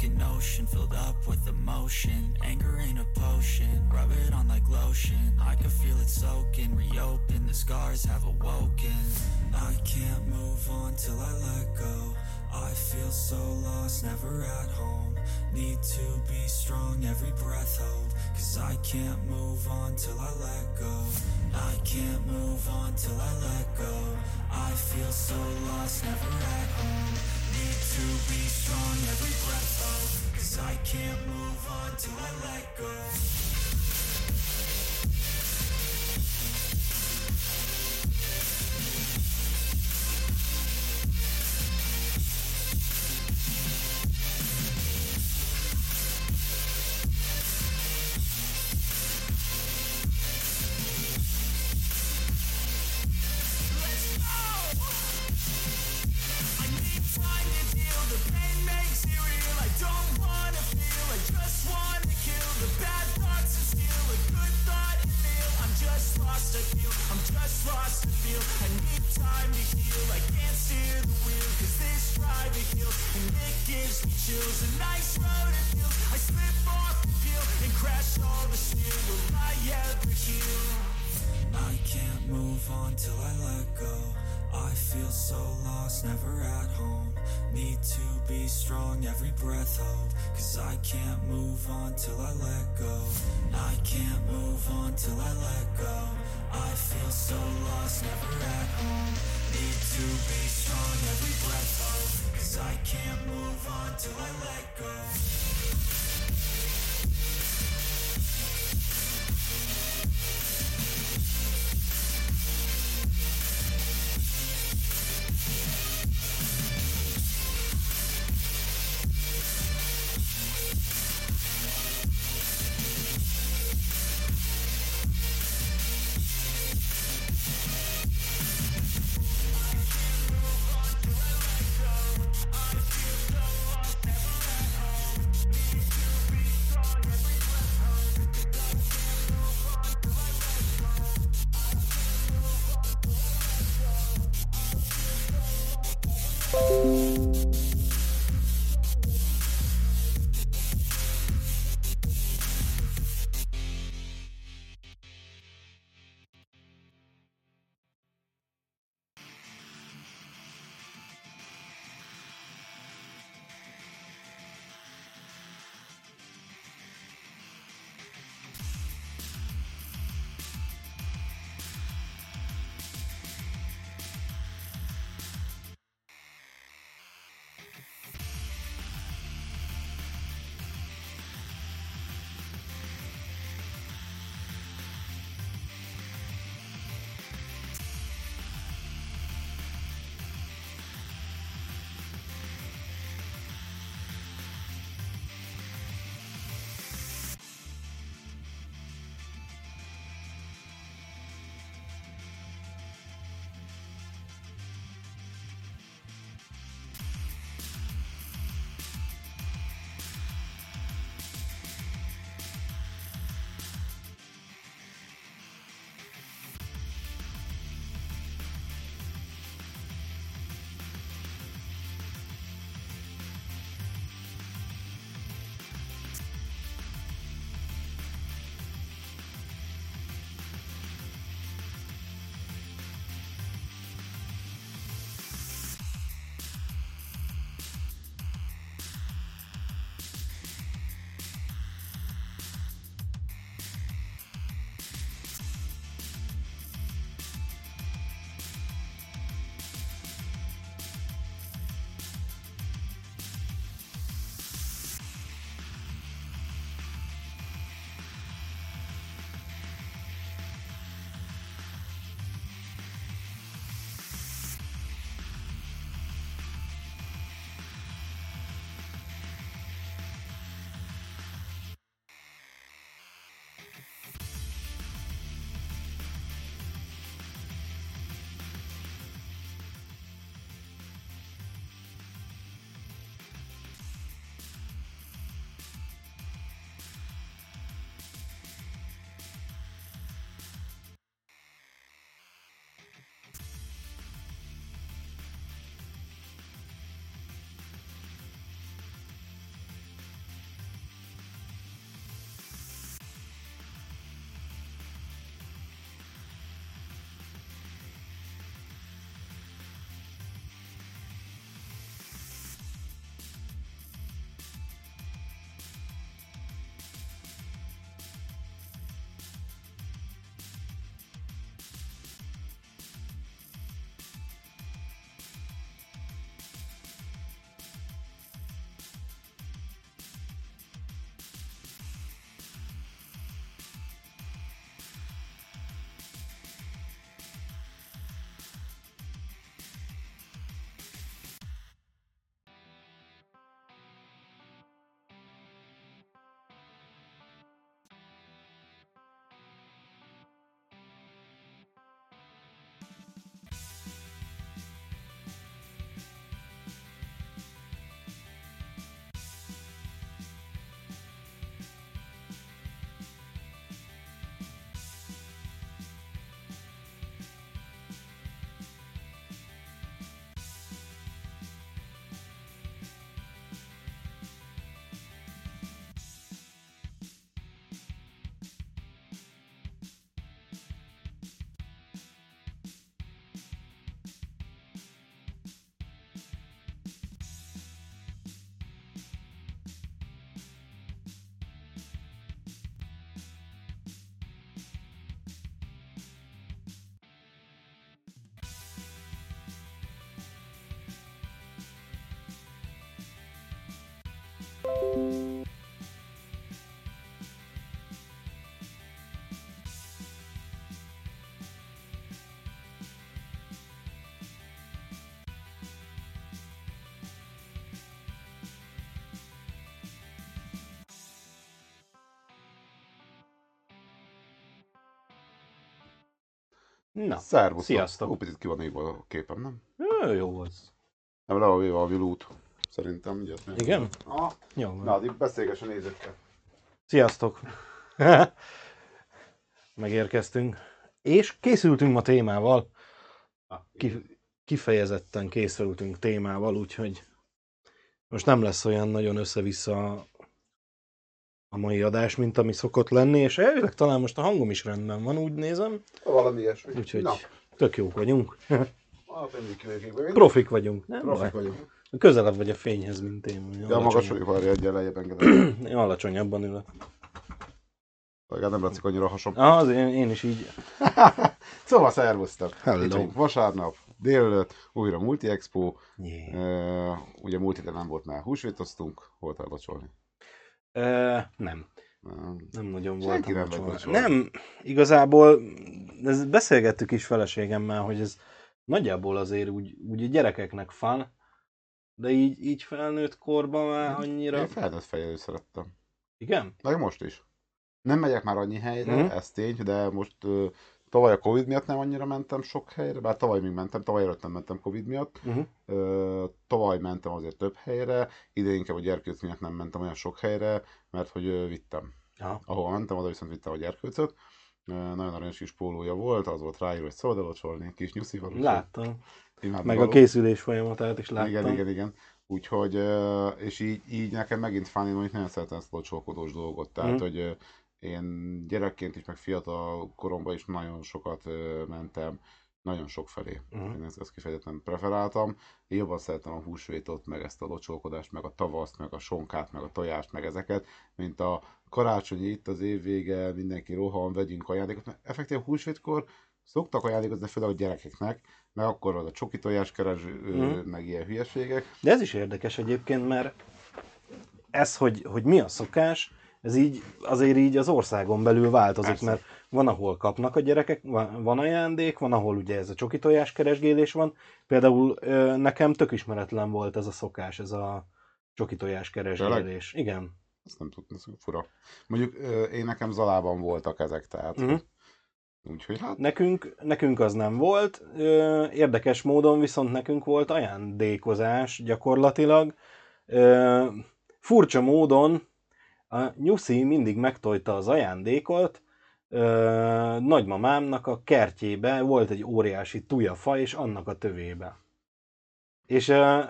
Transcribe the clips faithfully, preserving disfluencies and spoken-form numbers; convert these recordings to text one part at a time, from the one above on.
like an ocean, filled up with emotion. Anger ain't a potion, rub it on like lotion. I can feel it soaking, reopen, the scars have awoken. I can't move on till I let go. I feel so lost, never at home. Need to be strong, every breath hold. Cause I can't move on till I let go. I can't move on till I let go. I feel so lost, never at home. Need to be strong, every breath hold. Cause I can't move on till I let go. Na, szervusztok. Sziasztok. Ó, picit ki van égva a képem, nem? Jó, jó az. Nem, le van véve a vilút. Szerintem ilyet nem. Igen? Ah, jó, na, addig beszélgess a nézőkkel. Sziasztok. Megérkeztünk. És készültünk ma témával. Ki, kifejezetten készültünk témával, úgyhogy most nem lesz olyan nagyon össze-vissza a mai adás, mint ami szokott lenni, és elvileg talán most a hangom is rendben van, úgy nézem. Valami ilyesmi. Úgyhogy na, tök jók vagyunk. Profik vagyunk, nem? Profik vagyunk. Közelebb vagy a fényhez, mint én. De a magas vagyok, várja, egyen lejjebb engedem. Alacsonyabban ülök. Legalább nem látszik annyira a hasom. Az, én, én is így. Szóval szervusztok! Hello! Vasárnap délelőtt, újra MultiExpo. Yeah. Uh, ugye Multire nem volt már, húsvétoztunk, voltál locsolni? Uh, nem. nem. Nem nagyon voltam locsolni. Nem, igazából ezt beszélgettük is feleségemmel, hogy ez nagyjából azért úgy, úgy a gyerekeknek fun, de így, így felnőtt korban már annyira... Én felnőtt fejjel szerettem. Igen? Meg most is. Nem megyek már annyi helyre, mm-hmm. ez tény, de most uh, tavaly a Covid miatt nem annyira mentem sok helyre, bár tavaly még mentem, tavaly előtt nem mentem Covid miatt. Mm-hmm. Uh, tavaly mentem azért több helyre, idén inkább a gyerkőc miatt nem mentem olyan sok helyre, mert hogy uh, vittem. Ja. Ahova mentem, oda viszont vittem a gyerkőcöt. Uh, nagyon aranyos kis pólója volt, az volt ráírva, hogy szabad elocsolni, kis nyuszival. Láttam. Imádom meg való. A készülés folyamatát is láttam. Igen, igen, igen. Úgyhogy, uh, és így, így nekem megint fáni, hogy nagyon szeretem ezt a locsolkodós dolgot, tehát, mm-hmm. hogy uh, én gyerekként is, meg fiatal koromban is nagyon sokat mentem, nagyon sok felé. Uh-huh. Én ezt, ezt kifejezetten preferáltam. Én jobban szeretem a húsvétot, meg ezt a locsolkodást, meg a tavaszt, meg a sonkát, meg a tojást, meg ezeket, mint a karácsonyi itt az év vége, mindenki rohan, vegyünk ajándékot, mert effektív húsvétkor szoktak ajándékozni, főleg a gyerekeknek, meg akkor az a csoki tojáskeres, uh-huh. meg ilyen hülyeségek. De ez is érdekes egyébként, mert ez, hogy, hogy mi a szokás, ez így, azért így az országon belül változik, persze. Mert van, ahol kapnak a gyerekek, van, van ajándék, van, ahol ugye ez a csoki tojás keresgélés van. Például ö, nekem tök ismeretlen volt ez a szokás, ez a csoki tojás keresgélés. Tényleg? Igen. Ezt nem tudtam, ez fura. Mondjuk ö, én nekem Zalában voltak ezek, tehát... Uh-huh. Úgyhogy hát... Nekünk, nekünk az nem volt, ö, érdekes módon viszont nekünk volt ajándékozás gyakorlatilag. Ö, furcsa módon... A nyuszi mindig megtojta az ajándékot, ö, nagymamámnak a kertjébe volt egy óriási tujafa, és annak a tövébe. És ö,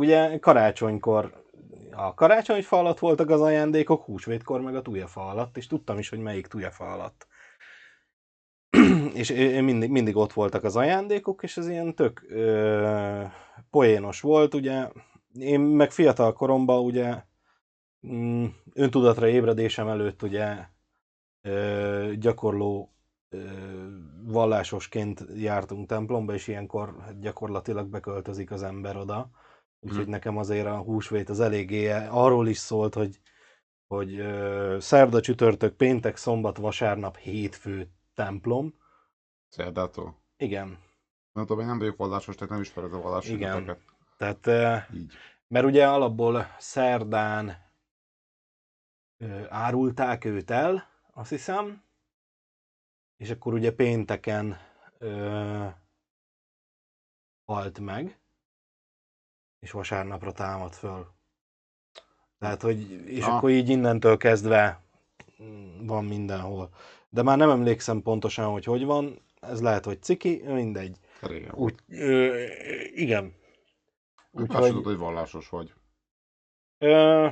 ugye karácsonykor a karácsonyfa alatt voltak az ajándékok, húsvétkor meg a tujafa alatt, és tudtam is, hogy melyik tujafa alatt. És mindig, mindig ott voltak az ajándékok, és ez ilyen tök ö, poénos volt, ugye. Én meg fiatal koromban ugye öntudatra ébredésem előtt ugye ö, gyakorló ö, vallásosként jártunk templomba, és ilyenkor gyakorlatilag beköltözik az ember oda. Úgyhogy hmm. nekem azért a húsvét az eléggé arról is szólt, hogy, hogy ö, szerda, csütörtök, péntek, szombat, vasárnap, hétfő templom. Szerdától? Igen. Nem tudom, én nem vagyok vallásos, tehát nem ismered a vallásos ünnepeket. Tehát ö, így. Mert ugye alapból szerdán árulták őt el, azt hiszem, és akkor ugye pénteken ö, halt meg, és vasárnapra támadt föl. Tehát, hogy, és Na. akkor így innentől kezdve van mindenhol. De már nem emlékszem pontosan, hogy hogy van, ez lehet, hogy ciki, mindegy. Úgy, ö, igen. Úgy, hát, hogy... tudod, hogy vallásos vagy. Ö,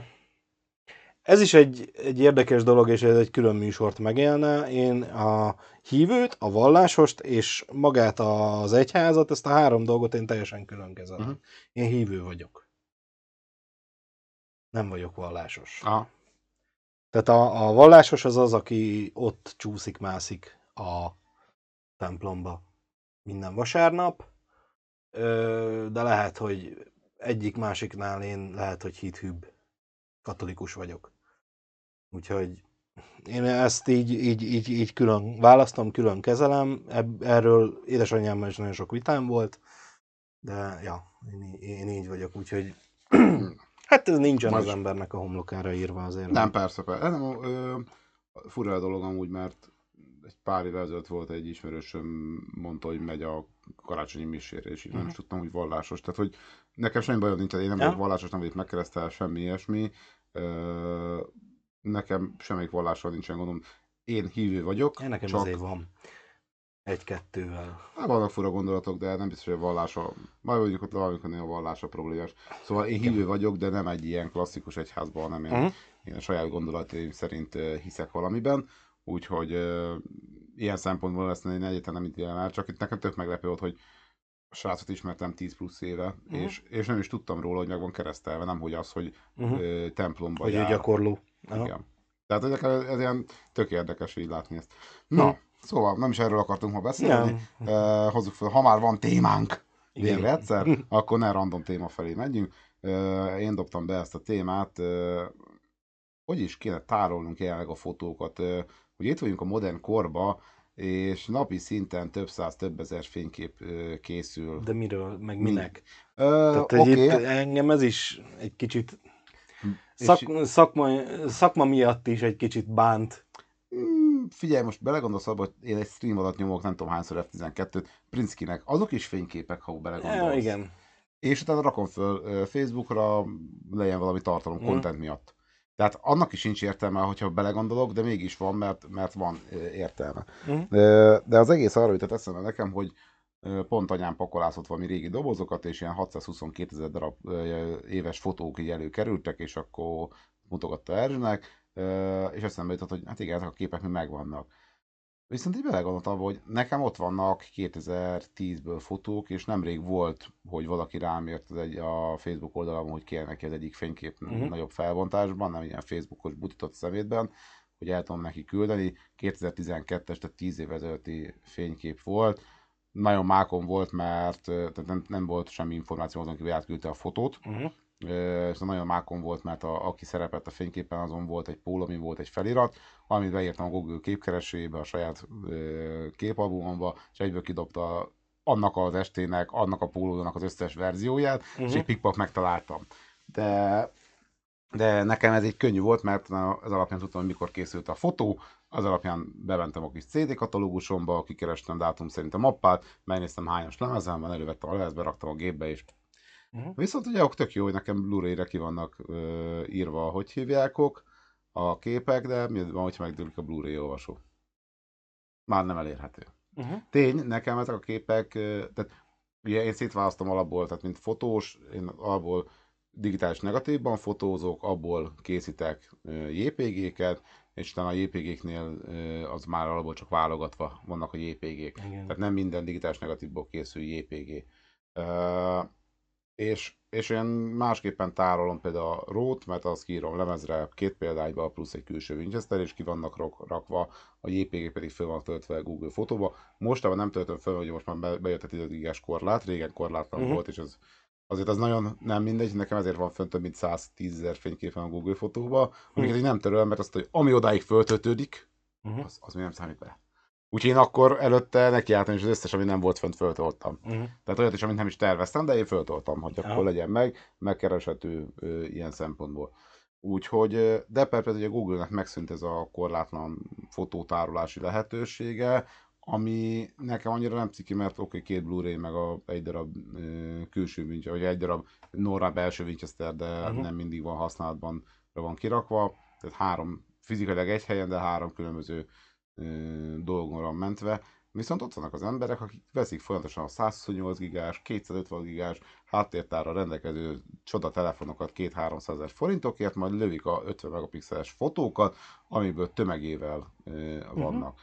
Ez is egy, egy érdekes dolog, és ez egy külön műsort megélne. Én a hívőt, a vallásost és magát az egyházat, ezt a három dolgot én teljesen külön kezelem. Uh-huh. Én hívő vagyok. Nem vagyok vallásos. Aha. Tehát a, a vallásos az az, aki ott csúszik-mászik a templomba minden vasárnap, de lehet, hogy egyik-másiknál én lehet, hogy hithűbb katolikus vagyok. Úgyhogy én ezt így, így, így, így külön választom, külön kezelem, erről édesanyámmal is nagyon sok vitám volt, de ja, én, én így vagyok, úgyhogy hát ez nincsen Most... az embernek a homlokára írva azért. Nem, persze, persze. Nem, ö, fura a dolog amúgy, mert egy pár évvel ezelőtt volt egy ismerősöm, mondta, hogy megy a karácsonyi misére, és így uh-huh. nem is tudtam, hogy vallásos. Tehát, hogy nekem semmi bajom nincs, én nem vagyok ja. vallásos, nem vagyok megkeresztel, semmi ilyesmi. Nekem semmelyik vallással nincsen gondom. Én hívő vagyok. Én nekem csak... azért van. Egy-kettővel. Hát vannak fura gondolatok, de nem biztos, hogy a vallása, majd mondjuk ott valamikor a vallása problémás. Szóval én hívő vagyok, de nem egy ilyen klasszikus egyházban, hanem én, uh-huh. én a saját gondolataim szerint hiszek valamiben. Úgyhogy uh, ilyen szempontból ezt én egyetlen nem ítélem el, csak itt nekem tök meglepő volt, hogy a srácot ismertem tíz plusz éve, uh-huh. és, és nem is tudtam róla, hogy meg van keresztelve, nemhogy az, hogy uh-huh. uh, templomba hogy jár. Hogy ő gyakorló. Igen. Uh-huh. Tehát ez, ez ilyen tök érdekes így látni ezt. Na. Uh-huh. Szóval nem is erről akartunk ma beszélni, yeah. uh, hozzuk fel, ha már van témánk végre egyszer, akkor ne random téma felé menjünk. Uh, én dobtam be ezt a témát, uh, hogy is kéne tárolnunk jelenleg a fotókat, uh, hogy itt vagyunk a modern korba, és napi szinten több száz, több ezer fénykép uh, készül. De miről, meg minek? Uh, Tehát okay. engem ez is egy kicsit szak, és... szakma, szakma miatt is egy kicsit bánt. Figyelj, most belegondolsz abba, hogy én egy stream alatt nyomok nem tudom hányszor ef tizenkettőt, Prinszkinek, azok is fényképek, ha belegondolsz. Ja, igen. És utána rakom föl Facebookra, legyen valami tartalom, content mm. miatt. Tehát annak is nincs értelme, hogyha belegondolok, de mégis van, mert, mert van értelme. Mm. De az egész arra jutott eszembe nekem, hogy pont anyám pakolászott valami régi dobozokat, és ilyen hatszázhuszonkétezer darab éves fotók így előkerültek, és akkor mutogatta Erzsnek, és eszembe jutott, hogy hát igen, ezek a képek mi megvannak. Viszont így belegondoltam abba, hogy nekem ott vannak kétezer-tízből fotók, és nemrég volt, hogy valaki rám ért az egy, a Facebook oldalamon, hogy kér neki az egyik fénykép uh-huh. nagyobb felbontásban, nem ilyen Facebookos butitott szemétben, hogy el tudom neki küldeni. kétezer-tizenkettes, tehát tíz évvel ezelőtti fénykép volt. Nagyon mákon volt, mert tehát nem, nem volt semmi információ azon, aki átküldte a fotót. Uh-huh. És nagyon mákon volt, mert a, aki szerepelt a fényképen, azon volt egy pól, ami volt egy felirat, amit beírtam a Google képkeresőjébe, a saját ö, képalbumomba, és egyből kidobta annak az estének, annak a pólónak az összes verzióját, uh-huh. és egy pikpak megtaláltam. De, de nekem ez így könnyű volt, mert ez alapján tudtam, hogy mikor készült a fotó, az alapján bementem a kis cé dé katalógusomba, kikerestem dátum szerint a mappát, megnéztem hányas lemezen van, elővettem a lemezt, beraktam a gépbe, és Uh-huh. viszont ugye tök jó, hogy nekem Blu-ray-re ki vannak uh, írva, hogy hívjákok a képek, de mi van, hogyha megdőlik a Blu-ray olvasó? Már nem elérhető. Uh-huh. Tény, nekem ezek a képek, tehát ugye én szétválasztom alapból, tehát mint fotós, én alapból digitális negatívban fotózok, abból készítek uh, jé pé gé-ket, és utána a jé pé gé-knél uh, az már alapból csak válogatva vannak a jé pé gé-k. Igen. Tehát nem minden digitális negatívból készül jé pé gé. Uh, És, és én másképpen tárolom például a rót, mert azt kiírom lemezre két példányba, plusz egy külső Winchester, és ki vannak rakva, a jé pé gé pedig föl van töltve Google fotóba. Mostában nem töltöm föl, hogy most már bejött a tíz gigás korlát, régen korlátlan uh-huh. volt, és az, azért az nagyon nem mindegy, nekem ezért van föl több mint száztízezer fényképen a Google fotóba, amiket uh-huh. így nem törölöm, mert azt, hogy ami odáig föltöltődik, uh-huh. az, az még nem számít bele. Úgyhogy én akkor előtte nekiálltam, és az összes, ami nem volt fönt, föltoltam. Uh-huh. Tehát olyat is, amit nem is terveztem, de én föltoltam, hogy akkor uh-huh. legyen meg, megkereshető ö, ilyen szempontból. Úgyhogy, de például a Google-nek megszűnt ez a korlátlan fotótárolási lehetősége, ami nekem annyira nem ciki, mert oké, okay, két Blu-ray, meg a, egy darab ö, külső vincs, vagy egy darab Norra belső Winchester, de uh-huh. nem mindig van használatban, van kirakva. Tehát három, fizikailag egy helyen, de három különböző dolgonra mentve, viszont ott vannak az emberek, akik veszik folyamatosan a százhuszonnyolc gigás, kétszázötven gigás háttértárra rendelkező csoda telefonokat kétszáz-háromszázezer forintokért, majd lövik a ötven megapixeles fotókat, amiből tömegével vannak. Uh-huh.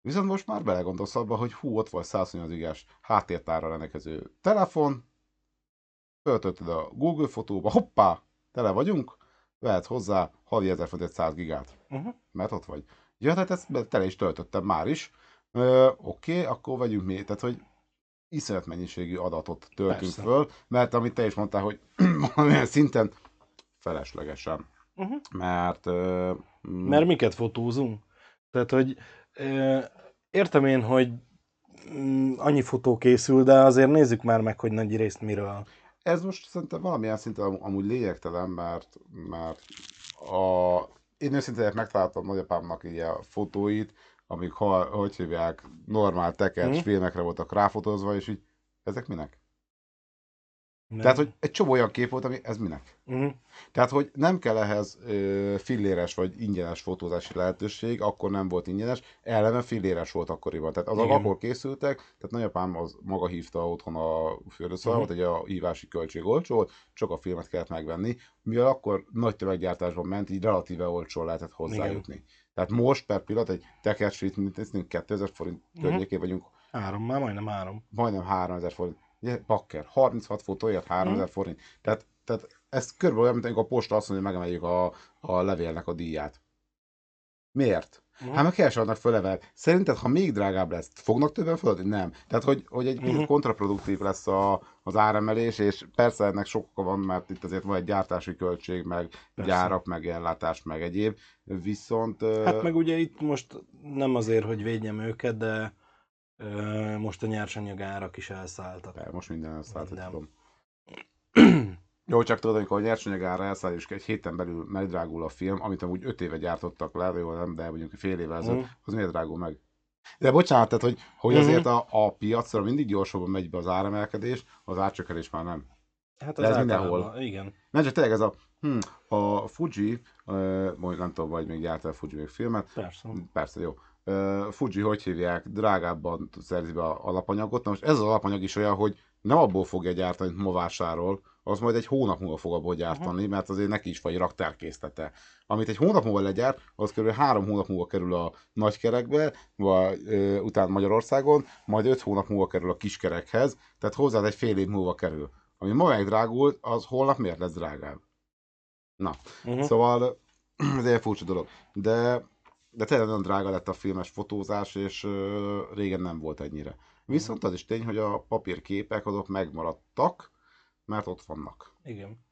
Viszont most már belegondolsz abba, hogy hú, ott van százhuszonnyolc gigás háttértárra rendelkező telefon, föltöltöd a Google fotóba, hoppá, tele vagyunk, vehetsz hozzá havi ezerötszáz gigát, uh-huh. mert ott vagy. Ja, tehát ezt tele is töltöttem már is. Oké, okay, akkor vegyünk mi, tehát hogy iszonyat mennyiségű adatot töltünk Persze. föl, mert amit te is mondtál, hogy valamilyen szinten feleslegesen. Uh-huh. Mert... Ö, m- mert miket fotózunk? Tehát, hogy ö, értem én, hogy m- annyi fotó készül, de azért nézzük már meg, hogy nagy részt miről. Ez most szerintem valamilyen szinten am- amúgy lényegtelen, mert, mert a... Én őszintén megtaláltam nagyapámnak így a fotóit, amik, ha, hogy hívják, normál tekercs mm. filmekre voltak ráfotózva, és így, ezek minek? Nem. Tehát, hogy egy csomó olyan kép volt, ami ez minek? Mm. Tehát, hogy nem kell ehhez ö, filléres vagy ingyenes fotózási lehetőség, akkor nem volt ingyenes, ellene filléres volt akkoriban. Tehát azok akkor készültek, tehát nagyapám az maga hívta otthon a fürdőszobámat, mm. egy a hívási költség olcsó volt, csak a filmet kellett megvenni, mivel akkor nagy tömeggyártásban ment, így relatíve olcsón lehetett hozzájutni. Igen. Tehát most per pillanat egy tekercsfit, mint kétezer forint környékén vagyunk. Három, már majdnem három. Majdnem háromezer forint. Ugye, bakker, harminchat fotóért háromezer forint. Tehát, tehát ez körülbelül olyan, mint amikor a posta azt mondja, hogy megemeljük a, a levélnek a díját. Miért? Uh-huh. Hát meg kell se adnak föl levelet. Szerinted, ha még drágább lesz, fognak többen föladni? Nem. Tehát, hogy, hogy egy uh-huh. kontraproduktív lesz a, az áremelés, és persze ennek sok oka van, mert itt azért van egy gyártási költség, meg persze. gyárak, meg ellátás, meg egyéb. Viszont... Hát meg ugye itt most nem azért, hogy védjem őket, de most a nyersanyag árak is elszálltak. De, most minden elszállt, minden. Tudom. Jó, csak tudod, amikor a nyersanyag ára elszáll, és egy héten belül megdrágul a film, amit amúgy öt éve gyártottak le, jó, nem, de mondjuk fél évvel ezelőtt, mm. az miért drágul meg? De bocsánat, tehát, hogy, hogy mm-hmm. azért a, a piacra mindig gyorsabban megy be az áremelkedés, az árcsökkenés már nem. Hát az de ez mindenhol. Igen. Nem csak tényleg ez a, hm, a Fuji, mondjuk nem tudom, vagy még gyárt el Fuji még filmet. Persze. Persze, jó. Uh, Fuji, hogy hívják, drágábban szerzi be a alapanyagot. Na most ez az alapanyag is olyan, hogy nem abból fogja gyártani, amit ma vásárol, az majd egy hónap múlva fog abból gyártani, mert azért neki is vagy raktárkészlete. Amit egy hónap múlva legyárt, az kb. három hónap múlva kerül a nagykerekbe, vagy uh, utána Magyarországon, majd öt hónap múlva kerül a kiskerekhez, tehát hozzád egy fél év múlva kerül. Ami ma megdrágult, az holnap miért lesz drágább? Na, uh-huh. szóval ez egy furcsa dolog. De De tényleg nagyon drága lett a filmes fotózás, és ö, régen nem volt ennyire. Viszont az is tény, hogy a papírképek azok megmaradtak, mert ott vannak. Igen.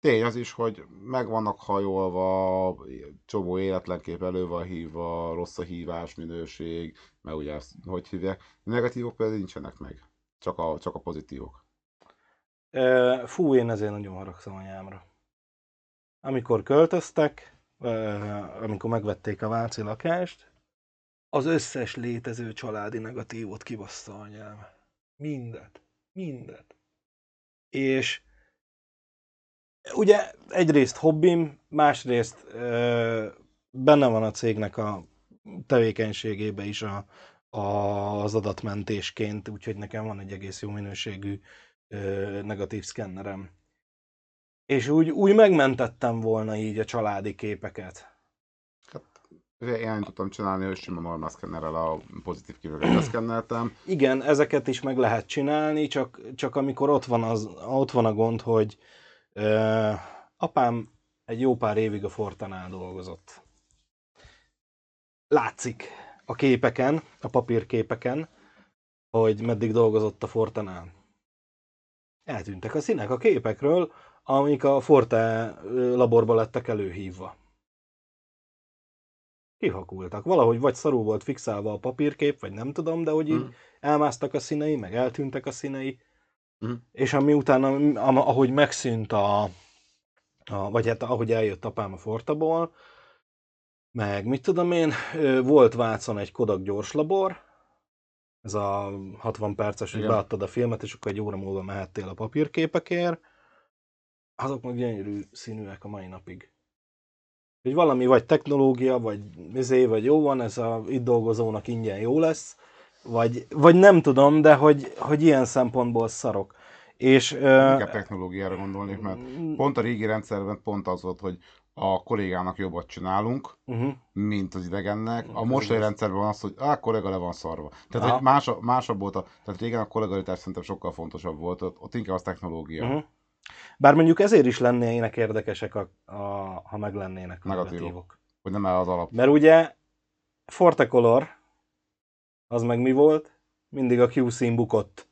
Tény az is, hogy meg vannak hajolva, csomó életlen kép elő van hívva, rossz a hívás minőség, mert ugye ezt hogy hívják. Negatívok például nincsenek meg, csak a, csak a pozitívok. E, fú, én ezért nagyon haragszom anyámra. Amikor költöztek, amikor megvették a Váci lakást, az összes létező családi negatívot kibassza anyám. Mindet. Mindet. És ugye egyrészt hobbim, másrészt benne van a cégnek a tevékenységébe is a, a, az adatmentésként, úgyhogy nekem van egy egész jó minőségű negatív szkennerem. És úgy, úgy megmentettem volna így a családi képeket. Hát, én tudtam csinálni, hogy sima normál szkennerrel a pozitív képeket beszkenneltem. Igen, ezeket is meg lehet csinálni, csak, csak amikor ott van, az, ott van a gond, hogy ö, apám egy jó pár évig a Fortánál dolgozott. Látszik a képeken, a papírképeken, hogy meddig dolgozott a Fortánál. Eltűntek a színek a képekről, amik a Forte laborba lettek előhívva. Kihakultak. Valahogy vagy szarul volt fixálva a papírkép, vagy nem tudom, de hogy így mm. elmásztak a színei, meg eltűntek a színei. Mm. És ami utána, ahogy megszűnt a, a... vagy hát ahogy eljött apám a Fortából, meg mit tudom én, volt Vácon egy Kodak gyorslabor, ez a hatvan perces, hogy beadtad a filmet, és akkor egy óra múlva mehettél a papírképekért. Azok meg gyönyörű színűek a mai napig. Hogy valami vagy technológia, vagy mizé, vagy jó van, ez a itt dolgozónak ingyen jó lesz, vagy, vagy nem tudom, de hogy, hogy ilyen szempontból szarok. És, inkább uh, technológiára gondolnék, mert pont a régi rendszerben pont az volt, hogy a kollégának jobbat csinálunk, uh-huh. mint az idegennek. A mostani rendszerben van az, hogy a kolléga le van szarva. Tehát uh-huh. más, másabb volt, a, tehát régen a kollegalitás szerintem sokkal fontosabb volt, ott, ott inkább az technológia. Uh-huh. Bár mondjuk ezért is lennének érdekesek, a, a, ha meglennének a negatívok. negatívok. Hogy nem el az alap. Mert ugye Fortecolor, az meg mi volt? Mindig a Q-szín bukott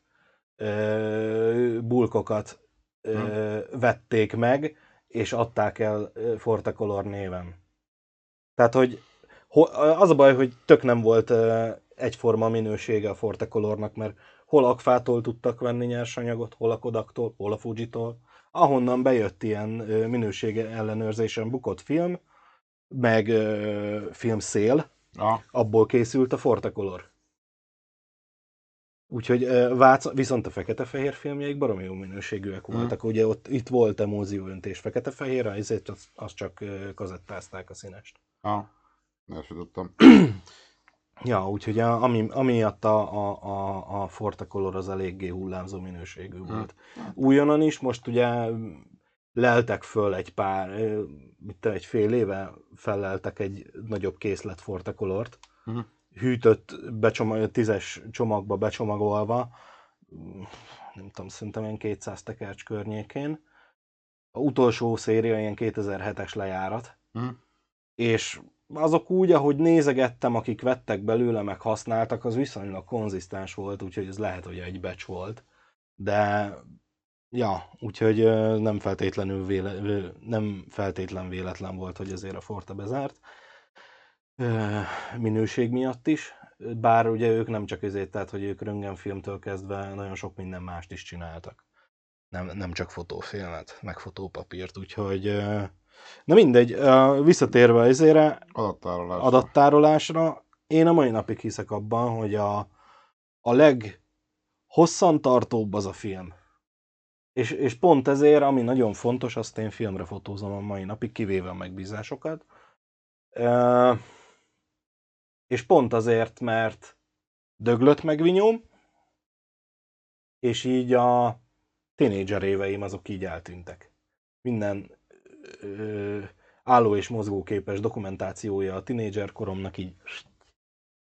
ö, bulkokat ö, hmm. vették meg, és adták el Fortecolor néven. Tehát, hogy az a baj, hogy tök nem volt egyforma minősége a Fortecolornak, mert hol Agfától tudtak venni nyersanyagot, hol a Kodaktól, hol a Fujitól. Ahonnan bejött ilyen minősége ellenőrzésen bukott film, meg ö, filmszél, Ah. Abból készült a Fortacolor. Úgyhogy Vác, viszont a fekete-fehér filmjeik baromi jó minőségűek voltak. Mm. Ugye ott, itt volt emulzióöntés fekete-fehérre, ezért azt az csak kazettázták a színest. Ah, nem tudtam. Ja, úgyhogy a, ami, amiatt a, a, a Fortacolor az eléggé hullámzó minőségű volt. Mm. Újonnan is, most ugye leltek föl egy pár, mit egy fél éve felleltek egy nagyobb készlet Fortacolort, mm. hűtött, becsomag, tízes csomagba becsomagolva, nem tudom, szerintem ilyen kétszáz tekercs környékén. A utolsó széria ilyen kétezer-hetes lejárat, mm. és azok úgy, ahogy nézegettem, akik vettek belőle, meg használtak, az viszonylag konzisztens volt, úgyhogy ez lehet, hogy egy batch volt. De, ja, úgyhogy nem feltétlenül véle, nem feltétlen véletlen volt, hogy ezért a Forta bezárt. Minőség miatt is, bár ugye ők nem csak ezért, tehát hogy ők röntgenfilmtől kezdve nagyon sok minden mást is csináltak. Nem, nem csak fotófilmet, meg fotópapírt, úgyhogy... Na mindegy, visszatérve ezére, adattárolásra. adattárolásra, én a mai napig hiszek abban, hogy a, a leghosszantartóbb az a film. És, és pont ezért, ami nagyon fontos, azt én filmre fotózom a mai napig, kivéve a megbízásokat. E- és pont azért, mert döglött meg vinyóm, és így a tínédzser éveim azok így eltűntek. Minden álló és mozgóképes dokumentációja a tínédzser koromnak így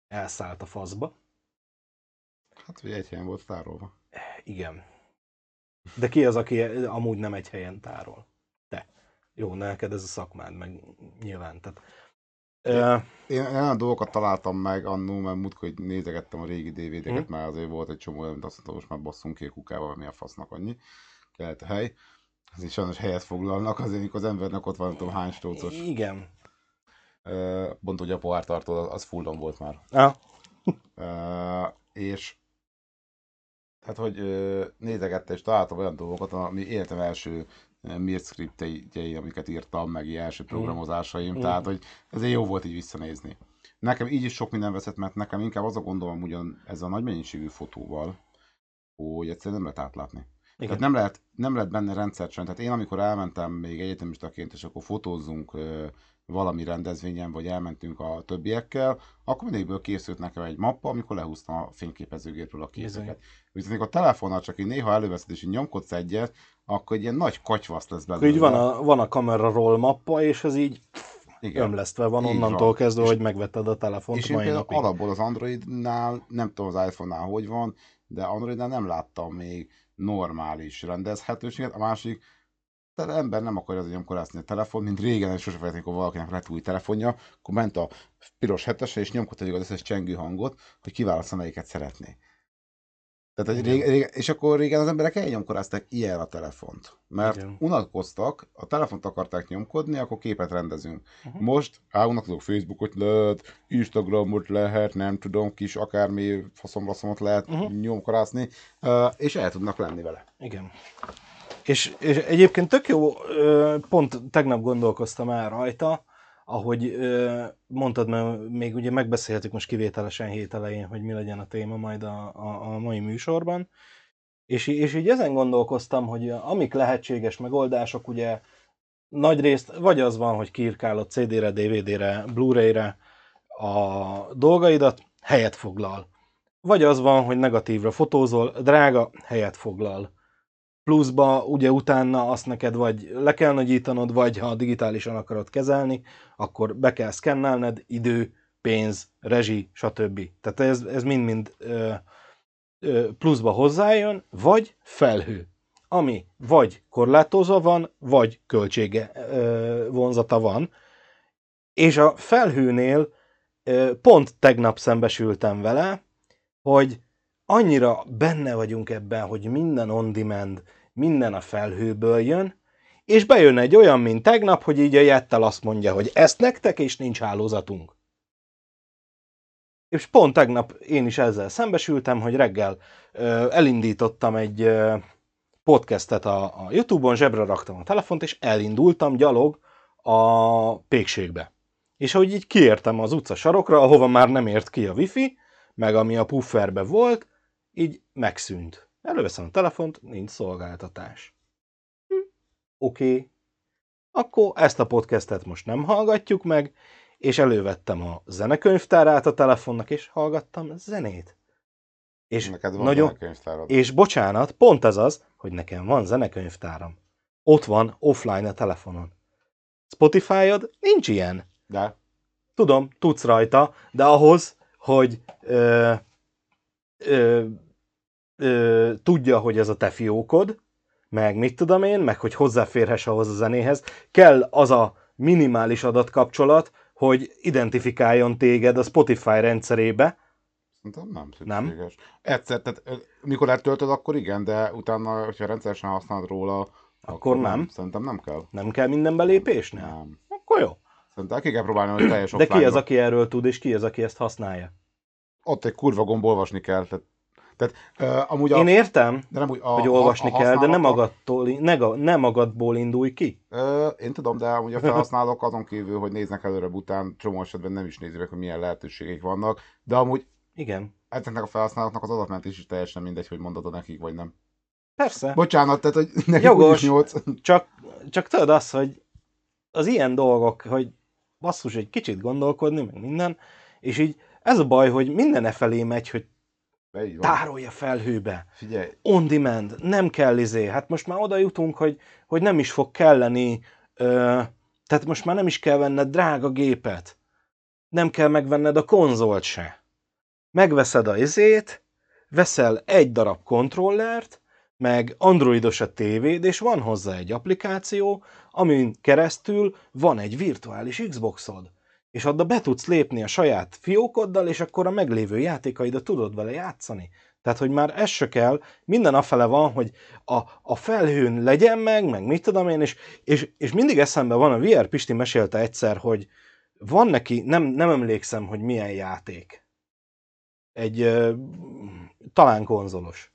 elszállt a faszba. Hát, hogy egy helyen volt tárolva. Igen. De ki az, aki amúgy nem egy helyen tárol? Te. Jó, neked ez a szakmád, meg nyilván. Tehát, én olyan dolgokat találtam meg annó, mert múltkor nézegettem a régi dé vé dé-ket, mert azért volt egy csomó, amit azt mondtam, most már basszunk ki a kukába, mi a fasznak annyi. Kellett a hely. Azért sajnos helyet foglalnak, azért mikor az embernek ott van, nem tudom, hány stócos. Igen. Pont, hogy a pohártartó, az fullon volt már. Ah. E, és hát, hogy nézegette és találtam olyan dolgokat, ami életem első Mirt scriptjei, amiket írtam, meg ilyen első programozásaim, mm. tehát, hogy ezért jó volt így visszanézni. Nekem így is sok minden veszett, mert nekem inkább az a gondolom ugyan ezzel a nagy mennyiségű fotóval, hogy egyszerűen nem lehet átlátni. Igen. Tehát nem lehet, nem lehet benne rendszert sem. Tehát én, amikor elmentem még egyetemistaként, és akkor fotózzunk ö, valami rendezvényen, vagy elmentünk a többiekkel, akkor mindegyikből készült nekem egy mappa, amikor lehúztam a fényképezőgépről a képeket. Viszont a telefonnal csak így néha előveszed, és így nyomkodsz egyet, akkor egy ilyen nagy katyvasz lesz belőle. Így van a, van a kamera roll mappa, és ez így igen. ömlesztve van így onnantól van. kezdve, és hogy megvetted a telefont és mai napig. És alapból az Androidnál, nem tudom az iPhone-nál hogy van, de Androidnál nem láttam még normális rendezhetőséget, a másik, tehát az ember nem akarja az, hogy nyomkorászni a telefon, mint régen, és sose felejteni, amikor valakinek lett új telefonja, akkor ment a piros hetesre, és nyomkodhatjuk az összes csengő hangot, hogy kiválassza, melyiket szeretné. Tehát, hogy régen, régen, és akkor régen az emberek elnyomkorázták ilyen a telefont, mert igen. unatkoztak, a telefont akarták nyomkodni, akkor képet rendezünk. Uh-huh. Most unatkozok, Facebookot lehet, Instagramot lehet, nem tudom, kis akármi faszomlaszomot lehet uh-huh. nyomkorászni, és el tudnak lenni vele. Igen. És, és egyébként tök jó, pont tegnap gondolkoztam el rajta, ahogy mondtad, mert még ugye megbeszéltük most kivételesen hét elején, hogy mi legyen a téma majd a, a, a mai műsorban, és, és így ezen gondolkoztam, hogy amik lehetséges megoldások, ugye nagyrészt vagy az van, hogy kiírkálod cé dére, dé vé dére, Blu-rayre a dolgaidat, helyet foglal. Vagy az van, hogy negatívra fotózol, drága, helyet foglal. Pluszba ugye utána azt neked vagy le kell nagyítanod, vagy ha digitálisan akarod kezelni, akkor be kell szkennelned, idő, pénz, rezsi, stb. Tehát ez, ez mind-mind ö, ö, pluszba hozzájön, vagy felhő, ami vagy korlátozva van, vagy költsége ö, vonzata van. És a felhőnél ö, pont tegnap szembesültem vele, hogy annyira benne vagyunk ebben, hogy minden on demand, minden a felhőből jön, és bejön egy olyan, mint tegnap, hogy így a jettel azt mondja, hogy ezt nektek, és nincs hálózatunk. És pont tegnap én is ezzel szembesültem, hogy reggel ö, elindítottam egy ö, podcastet a, a YouTube-on, zsebre raktam a telefont, és elindultam gyalog a pékségbe. És ahogy így kiértem az utca sarokra, ahova már nem ért ki a wifi, meg ami a pufferbe volt, így megszűnt. Előveszem a telefont, nincs szolgáltatás. Hm, oké. Okay. Akkor ezt a podcastet most nem hallgatjuk meg, és elővettem a zenekönyvtárát a telefonnak, és hallgattam zenét. És neked van nagyon... zenekönyvtárad. És bocsánat, pont ez az, hogy nekem van zenekönyvtáram. Ott van offline a telefonon. Spotify-od nincs ilyen. De. Tudom, tudsz rajta, de ahhoz, hogy ö, ö, ö, tudja, hogy ez a te fiókod, meg mit tudom én, meg hogy hozzáférhess ahhoz a zenéhez, kell az a minimális adatkapcsolat, hogy identifikáljon téged a Spotify rendszerébe. Szerintem nem szükséges. Nem? Egyszer, tehát mikor eltöltöd, akkor igen, de utána, hogyha rendszeresen használod róla, akkor, akkor nem. nem. Szerintem nem kell. Nem kell minden belépésnél? Nem. Akkor jó. Szerintem ki kell próbálni, hogy teljes offline. De ki az, aki erről tud, és ki az, aki ezt használja? Ott egy kurva gomb olvasni kell. Tehát, tehát, uh, amúgy a, Én értem, de nem úgy, a, hogy olvasni a, a kell, de nem magadtól, ne, ne magadból indulj ki. Uh, én tudom, de amúgy a felhasználók azon kívül, hogy néznek előrebb után, csomó esetben nem is nézik, hogy milyen lehetőségek vannak, de amúgy igen. Ezeknek a felhasználóknak az adatmentés is teljesen mindegy, hogy mondod nekik, vagy nem. Persze. Bocsánat, tehát hogy nekik jogos, nyolc. Csak, csak tudod azt, hogy az ilyen dolgok, hogy basszus, egy kicsit gondolkodni, meg minden, és így ez a baj, hogy minden e felé megy, hogy tárolja felhőbe. Figyelj. On demand, nem kell izé. Hát most már oda jutunk, hogy, hogy nem is fog kelleni, ö, tehát most már nem is kell venned drága gépet. Nem kell megvenned a konzolt se. Megveszed a izét, veszel egy darab kontrollert, meg androidos a tévéd, és van hozzá egy applikáció, amin keresztül van egy virtuális Xboxod, és adda be tudsz lépni a saját fiókoddal, és akkor a meglévő játékaidat tudod vele játszani. Tehát, hogy már ez se kell, minden afele van, hogy a, a felhőn legyen meg, meg mit tudom én, és, és, és mindig eszembe van, a vé er Pisti mesélte egyszer, hogy van neki, nem, nem emlékszem, hogy milyen játék. Egy euh, talán konzolos.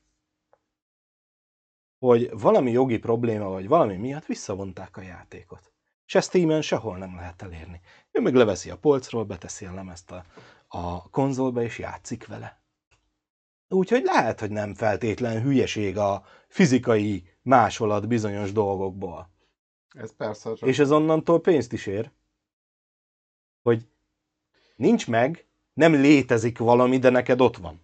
Hogy valami jogi probléma, vagy valami miatt visszavonták a játékot. És ezt Steamen sehol nem lehet elérni. Ő meg leveszi a polcról, beteszi a lemezt a, a konzolba, és játszik vele. Úgyhogy lehet, hogy nem feltétlen hülyeség a fizikai másolat bizonyos dolgokból. Ez persze. Csak... És ez onnantól pénzt is ér. Hogy nincs meg, nem létezik valami, de neked ott van.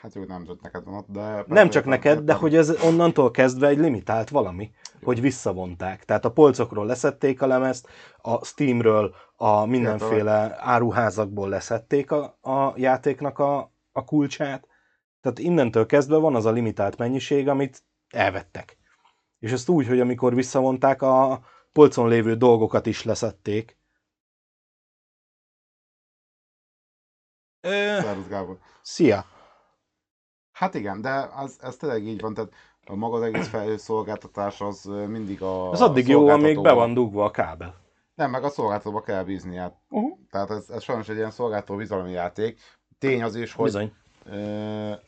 Hát jó, nem csak neked van ott, de... Nem csak neked, de hogy ez onnantól kezdve egy limitált valami, hogy visszavonták. Tehát a polcokról leszedték a lemezt, a Steamről, a mindenféle áruházakból leszedték a, a játéknak a, a kulcsát. Tehát innentől kezdve van az a limitált mennyiség, amit elvettek. És ezt úgy, hogy amikor visszavonták, a polcon lévő dolgokat is leszedték. Ö... Szervusz, Gábor. Szia! Hát igen, de az, ez tényleg így van, tehát a maga az egész felhőszolgáltatás az mindig a... Ez addig a jó, amíg be van dugva a kábel. Nem, meg a szolgáltatóba kell bízni. Hát. Uh-huh. Tehát ez, ez sajnos egy ilyen szolgáltató bizalmi játék. Tény az is, hogy... Bizony. Euh,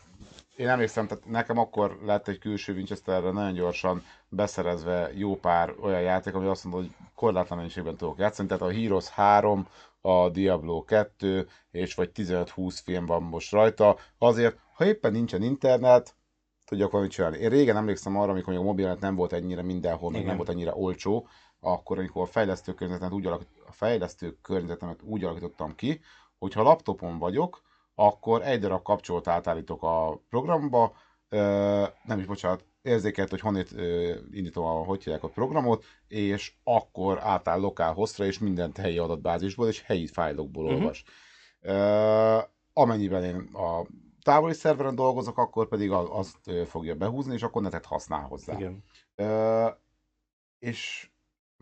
én emlékszem, tehát nekem akkor lett egy külső Winchesterre nagyon gyorsan beszerezve jó pár olyan játék, ami azt mondod, hogy korlátlan mennyiségben tudok játszani. Tehát a Heroes három, a Diablo kettő, és vagy tizenöt-húsz film van most rajta. Azért, ha éppen nincsen internet, tudjak valamit csinálni. Én régen emlékszem arra, amikor a mobilnet nem volt ennyire mindenhol, még nem volt ennyire olcsó, akkor, amikor a fejlesztő környezetemet úgy, alak... a fejlesztő környezetemet úgy alakítottam ki, hogy ha laptopon vagyok, akkor egy darab kapcsolat átállítok a programba, nem is, bocsánat, érzékelt, hogy honnét indítom a, hogy hívják a programot, és akkor átáll lokál hosszra, és mindent helyi adatbázisból és helyi fájlokból uh-huh. olvas. Amennyiben én a távoli szerveren dolgozok, akkor pedig azt fogja behúzni, és akkor netet használ hozzá. Igen. Ö, és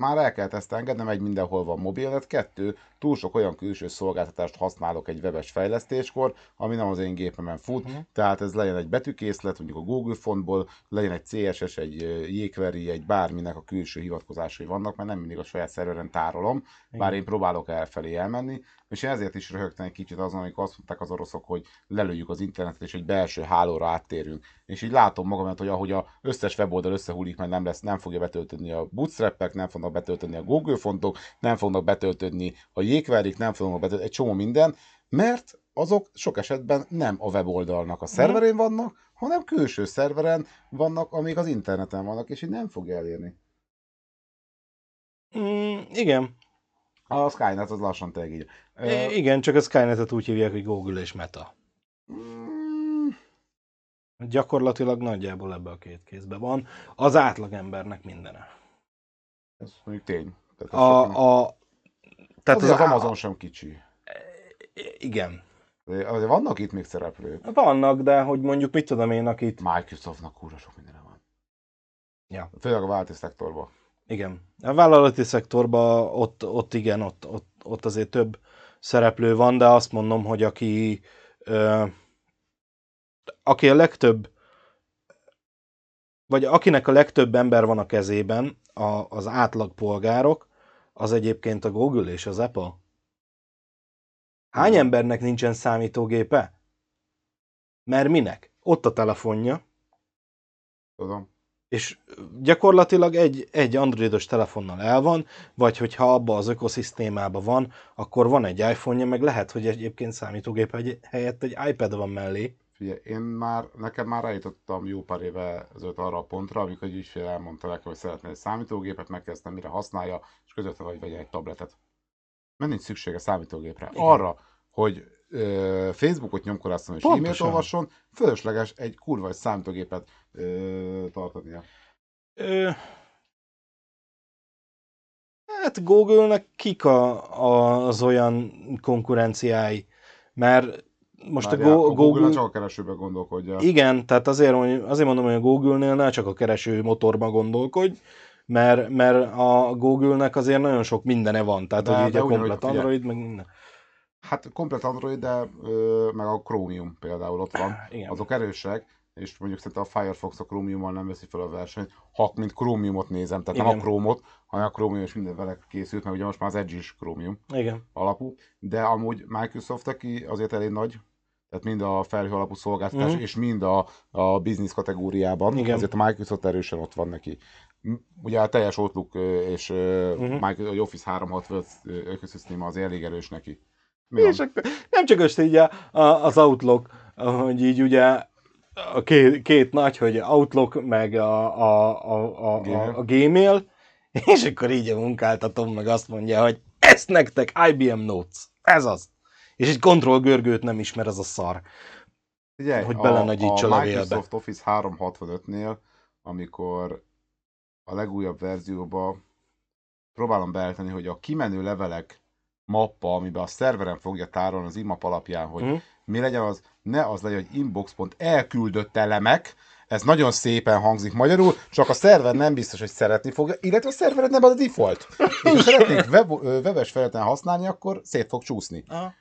már el kellett ezt engednem, egy mindenhol van mobilnet, kettő, túl sok olyan külső szolgáltatást használok egy webes fejlesztéskor, ami nem az én gépemen fut, uh-huh. tehát ez legyen egy betűkészlet, mondjuk a Google Fontból, legyen egy cé es es, egy jQuery, egy bárminek a külső hivatkozásai vannak, mert nem mindig a saját szerveren tárolom, igen. bár én próbálok elfelé elmenni, és én ezért is röhögtem egy kicsit azon, amikor azt mondták az oroszok, hogy lelőjük az internetet, és egy belső hálóra áttérünk. És így látom magamat, hogy ahogy az összes weboldal összehullik, mert nem, lesz, nem fogja betöltődni a bootstrap-ek, nem fog fognak betöltődni a Google fontok, nem fognak betöltődni a jQuery-k, nem fognak betöltődni egy csomó minden, mert azok sok esetben nem a weboldalnak a szerverén vannak, hanem külső szerveren vannak, amik az interneten vannak, és így nem fog elérni. Mm, igen. A Skynet az lassan tegél. Uh, igen, csak a Skynetet úgy hívják, hogy Google és Meta. Mm. Gyakorlatilag nagyjából ebbe a két kézbe van. Az átlagembernek mindene. Ez mondjuk tény. Tehát az, a, a, tehát az, az, az Amazon a... sem kicsi. Igen. Azért vannak itt még szereplők? Vannak, de hogy mondjuk mit tudom én, akit... Microsoftnak kurva sok mindenre van. Ja. Főleg a vállalati szektorban. Igen. A vállalati szektorban ott, ott igen, ott, ott, ott azért több szereplő van, de azt mondom, hogy aki, ö, aki a legtöbb, vagy akinek a legtöbb ember van a kezében, a, az átlagpolgárok, az egyébként a Google és az Apple. Hány embernek nincsen számítógépe? Mert minek? Ott a telefonja. Tudom. És gyakorlatilag egy, egy androidos telefonnal el van, vagy hogyha abba az ökoszisztémában van, akkor van egy iPhone-ja, meg lehet, hogy egyébként számítógép helyett egy iPad van mellé. Figyelj, én már, nekem már rájutottam jó pár éve ezelőtt arra a pontra, amikor egy ügyfél elmondta nekem, hogy szeretne egy számítógépet, megkezdtem, mire használja, és közöttem, hogy vegyen egy tabletet. Mert nincs szüksége számítógépre. Igen. Arra, hogy ö, Facebookot nyomkorászon és e-mailt olvasson, fölösleges egy kurva egy számítógépet ö, tartania. Ö, hát Google-nek kik a, a, az olyan konkurenciái? Mert most Már a, go, a Google... csak a keresőben gondolkodja. Igen, tehát azért, azért mondom, hogy a Google-nél ne csak a kereső motorba gondolkodj, Mert, mert a Google-nek azért nagyon sok mindene van, tehát de, hogy így a komplet Android, ugye, meg minden. Hát komplet Android, de ö, meg a Chromium például ott van, igen. Azok erősek, és mondjuk szerintem a Firefox a Chromiummal nem veszi fel a versenyt, ha mint Chromiumot nézem, tehát igen. Nem a Chrome-ot, hanem a Chromium és minden vele készült, mert ugye most már az Edge is Chromium igen. alapú, de amúgy Microsoft, aki azért elég nagy, tehát mind a felhő alapú szolgáltatás, mm-hmm. és mind a, a business kategóriában, igen. azért a Microsoft erősen ott van neki. Ugye a teljes Outlook és uh-huh. Office háromszázhatvanöt ökoszisztéma az elég erős neki. És nem csak öst így az Outlook, hogy így ugye a két, két nagy, hogy Outlook meg a, a, a, a, a, a Gmail, és akkor így a munkáltatom meg azt mondja, hogy ezt nektek I B M Notes, ez az. És egy Ctrl görgőt nem ismer ez a szar. Ugye, hogy belenagyítsa a, a Microsoft be. Office háromszázhatvanötnél, amikor a legújabb verzióban próbálom beállítani, hogy a kimenő levelek mappa, amiben a szerveren fogja tárolni az imap alapján, hogy mm. mi legyen az, ne az legyen, hogy inbox.elküldött elemek, ez nagyon szépen hangzik magyarul, csak a szerver nem biztos, hogy szeretni fogja, illetve a szervered nem az a default. És ha szeretnék web, webes felületen használni, akkor szét fog csúszni. Aha.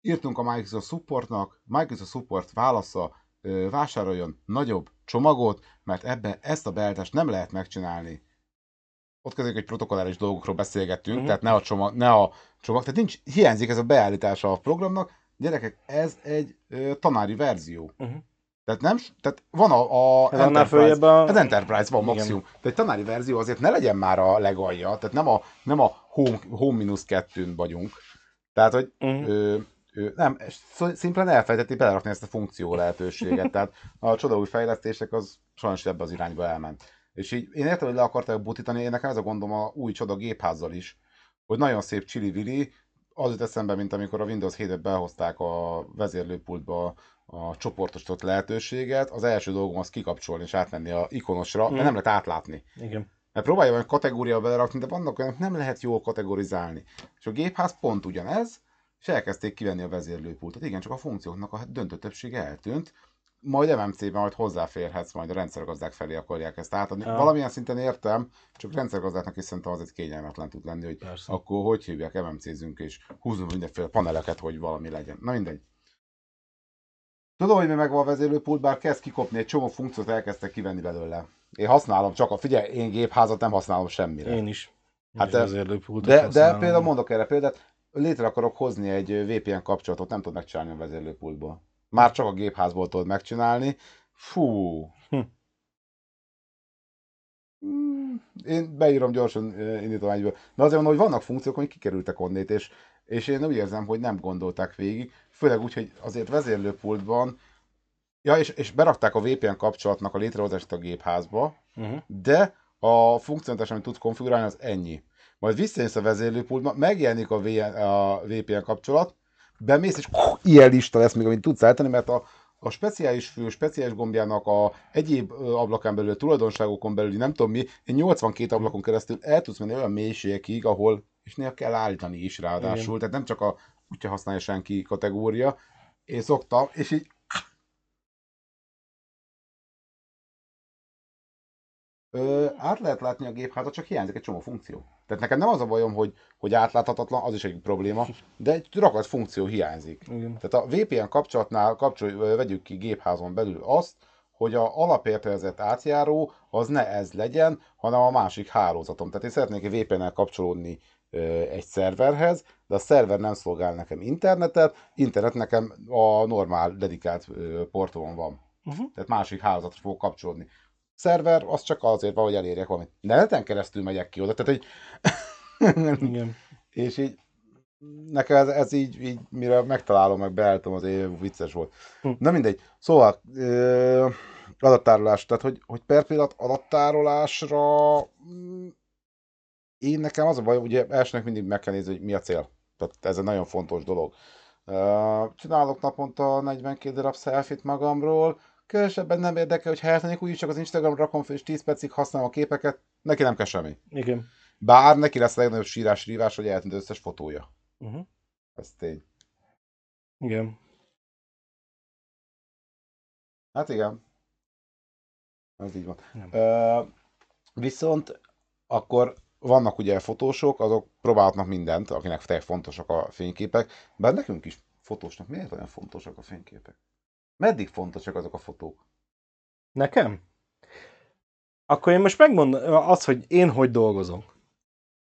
Írtunk a Microsoft Supportnak, Microsoft Support válasza, vásároljon nagyobb csomagot, mert ebben ezt a beállítást nem lehet megcsinálni. Ott közéjük, hogy protokollális dolgokról beszélgettünk, uh-huh. tehát ne a csomag, ne a csomag, tehát nincs, hiányzik ez a beállítása a programnak. Gyerekek, ez egy ö, tanári verzió. Uh-huh. Tehát, nem, tehát van a, a ez Enterprise, a... az Enterprise van maximum. Igen. Tehát egy tanári verzió azért ne legyen már a legalja, tehát nem a, nem a home minus kettőn vagyunk. Tehát, hogy uh-huh. ö, nem, szimplán elfelejtették belerakni ezt a funkció lehetőséget, tehát a csoda új fejlesztések az sajnos ebbe az irányba elment. És így én értem, hogy le akarták butítani, én nekem ez a gondom a új csoda gépházzal is, hogy nagyon szép csili-vili, az jut eszembe, mint amikor a Windows hétet behozták a vezérlőpultba a csoportosított lehetőséget, az első dolgom az kikapcsolni és átmenni a ikonosra, mm. mert nem lehet átlátni. Igen. Mert próbálja olyan kategóriába belerakni, de vannak olyanok, nem lehet jól kategorizálni. És a gépház pont ugyanez, és elkezdték kivenni a vezérlőpultot. Igen, csak a funkcióknak a döntő többsége eltűnt. Majd em em cé-ben majd hozzáférhetsz, majd a rendszergazdák felé akarják ezt átadni. Ja. Valamilyen szinten értem, csak rendszergazdáknak is szerintem azért kényelmetlen tud lenni, hogy persze. Akkor hogy hívják, em em cé-zünk és húzunk mindenféle paneleket, hogy valami legyen. Na mindegy. Tudom, hogy mi megvan a vezérlőpult, bár kezd kikopni egy csomó funkciót, elkezdtek kivenni belőle. Én használom csak a... Figyelj, én gépházat nem használom semmire. Én is. Hát én de, de például mondok erre példát. Létre akarok hozni egy vé pé en kapcsolatot, nem tudod megcsinálni a vezérlőpultból. Már csak a gépházból tudod megcsinálni. Fú. Hm. Én beírom gyorsan indítományból. De azért mondom, hogy vannak funkciók, amik kikerültek onnét, és, és én úgy érzem, hogy nem gondolták végig. Főleg úgy, hogy azért vezérlőpultban, ja, és, és berakták a vé pé en kapcsolatnak a létrehozását a gépházba, uh-huh. de a funkcionalitás, amit tudsz konfigurálni, az ennyi. Majd visszajössz a vezérlőpultba, megjelenik a, a vé pé en kapcsolat, bemész, és uh, ilyen lista lesz még, amit tudsz állítani, mert a a speciális fül, speciális gombjának a egyéb ablakán belül, a tulajdonságokon belül, nem tudom mi, nyolcvankét ablakon keresztül el tudsz menni olyan mélységig, ahol, és néha kell állítani is ráadásul, igen. Tehát nem csak a kutya használja senki kategória, én szoktam, és így... Ö, át lehet látni a gépházat, csak hiányzik egy csomó funkció. Tehát nekem nem az a bajom, hogy, hogy átláthatatlan, az is egy probléma, de egy rakott funkció hiányzik. Igen. Tehát a vé pé en kapcsolatnál kapcsolj, vegyük ki gépházon belül azt, hogy az alapértelmezett átjáró az ne ez legyen, hanem a másik hálózatom. Tehát én szeretnék egy vé pé en-nel kapcsolódni ö, egy szerverhez, de a szerver nem szolgál nekem internetet, internet nekem a normál dedikált ö, porton van. Uh-huh. Tehát másik hálózatra fog kapcsolódni. Szerver, az csak azért van, hogy elérjek valamit. Neten keresztül megyek ki oda, tehát hogy... Igen. És így... Nekem ez, ez így, így, mire megtalálom, meg beállítom, az év vicces volt. Hm. Na mindegy. Szóval... Euh, adattárolás, tehát hogy, hogy per pillanat adattárolásra... Én nekem az a baj, ugye elsőnek mindig meg kell nézni, hogy mi a cél. Tehát ez egy nagyon fontos dolog. Uh, csinálok naponta negyvenkét darab selfie-t magamról, különösebben nem érdekel, hogy helyetlenik, úgyis csak az Instagram rakom fel, és tíz percig használom a képeket, neki nem kell semmi. Igen. Bár neki lesz a legnagyobb sírás, rívás, hogy eltűnt az összes fotója. Uh-huh. Ez tény. Igen. Hát igen. Ez így van. Uh, viszont akkor vannak ugye fotósok, azok próbálhatnak mindent, akinek tényleg fontosak a fényképek, bár nekünk is fotósnak miért olyan fontosak a fényképek? Meddig fontosak azok a fotók? Nekem? Akkor én most megmondom azt, hogy én hogy dolgozok.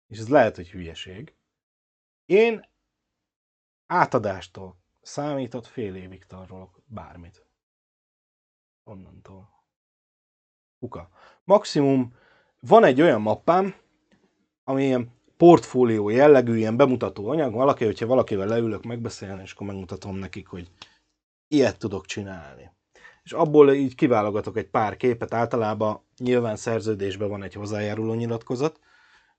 És ez lehet, hogy hülyeség. Én átadástól számított fél évig tarolok bármit. Onnantól. Uka. Maximum van egy olyan mappám, ami ilyen portfólió jellegű, ilyen bemutató anyag. Valaki, hogyha valakivel leülök megbeszélni, és akkor megmutatom nekik, hogy ilyet tudok csinálni. És abból így kiválogatok egy pár képet, általában nyilván szerződésben van egy hozzájáruló nyilatkozat,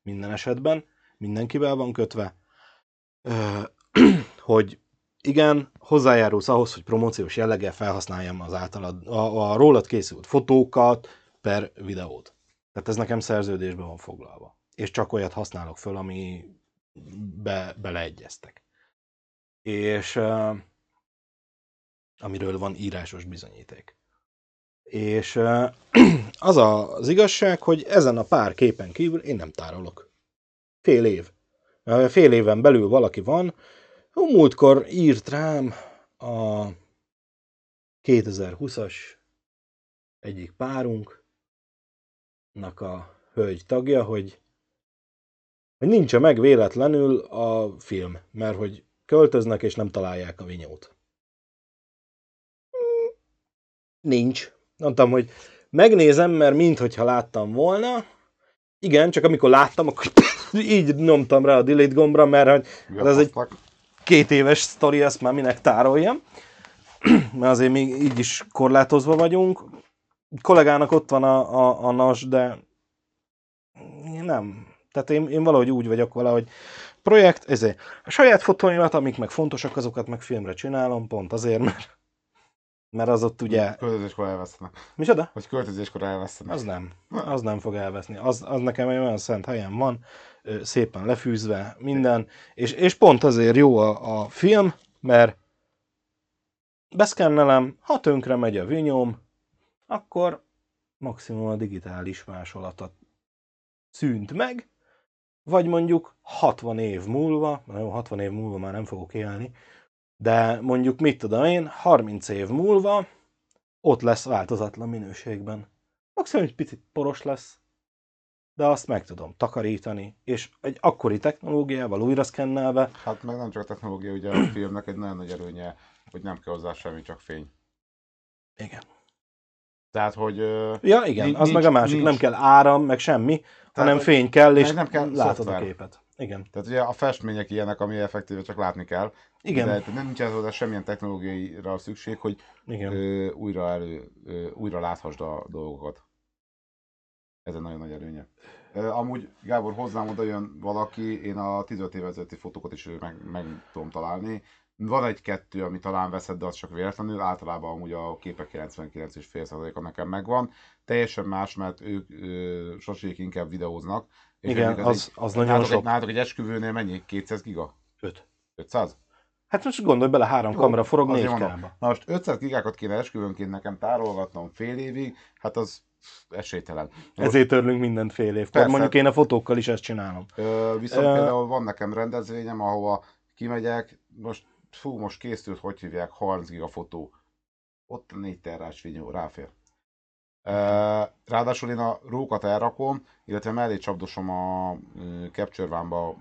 minden esetben, mindenkivel van kötve, hogy igen, hozzájárulsz ahhoz, hogy promóciós jelleggel felhasználjam az általad, a, a rólad készült fotókat per videót. Tehát ez nekem szerződésben van foglalva. És csak olyat használok föl, ami be, beleegyeztek. És... amiről van írásos bizonyíték. És az az igazság, hogy ezen a pár képen kívül én nem tárolok. Fél év. Fél éven belül valaki van, múltkor írt rám a kétezer-húszas egyik párunknak a hölgy tagja, hogy, hogy nincsen meg véletlenül a film, mert hogy költöznek és nem találják a vinyót. Nincs. Mondtam, hogy megnézem, mert minthogyha láttam volna. Igen, csak amikor láttam, akkor így nyomtam rá a delete gombra, mert hogy ez egy két éves sztori, ezt már minek tároljam. Mert azért még így is korlátozva vagyunk. Kollégának ott van a, a, a nas, de nem. Tehát én, én valahogy úgy vagyok vele, hogy projekt, ezért a saját fotóimat, amik meg fontosak, azokat meg filmre csinálom, pont azért, mert Mert az ott ugye... Költözéskor elvesztenek. Micsoda? Hogy költözéskor elvesztenek. Az nem. Az nem fog elveszni. Az, az nekem egy olyan szent helyen van, szépen lefűzve minden. És, és pont azért jó a, a film, mert beszkennelem, ha tönkre megy a vinyóm, akkor maximum a digitális másolata szűnt meg, vagy mondjuk hatvan év múlva, jó, hatvan év múlva már nem fogok élni, de mondjuk mit tudom én, harminc év múlva ott lesz változatlan minőségben. Maximum egy picit poros lesz, de azt meg tudom takarítani, és egy akkori technológiával újra szkennelve... Hát meg nem csak a technológia, ugye a filmnek egy nagyon nagy erőnye, hogy nem kell hozzá semmi, csak fény. Igen. Tehát, hogy... Ja, igen, nincs, az meg a másik, nincs. Nem kell áram, meg semmi, tehát, hanem fény kell, és nem kell látod szoftver. A képet. Igen. Tehát ugye a festmények ilyenek, ami effektíve csak látni kell. Igen. De nem nincs ez oda semmilyen technológiaira szükség, hogy ö, újra, elő, ö, újra láthassd a dolgokat. Ez egy nagyon nagy előnye. Ö, amúgy, Gábor, hozzám oda jön valaki, én a tizenöt évvel ezelőtti fotókat is meg, meg tudom találni. Van egy-kettő, ami talán veszed, de az csak véletlenül, általában amúgy a képek kilencvenkilenc egész öt tized százaléka nekem megvan. Teljesen más, mert ők ö, sosék inkább videóznak. És igen, az, az, egy, az nagyon nálatok, sok. Nálatok egy esküvőnél mennyi? kétszáz giga? öt. ötszáz? Hát most gondolj bele, három jó, kamera forog négy ká-ba. Na most ötszáz gigákat kéne esküvőnként nekem tárolgatnom fél évig, hát az esélytelen. Most... Ezért törlünk mindent fél évkor. Persze. Mondjuk én a fotókkal is ezt csinálom. Ö, viszont Ö... például van nekem rendezvényem, ahova kimegyek, most fú, most készült, hogy hívják, harminc giga fotó. Ott a négy terrás vinyó, ráfér. Ráadásul én a rókat elrakom, illetve mellé csapdosom a Capture One-ba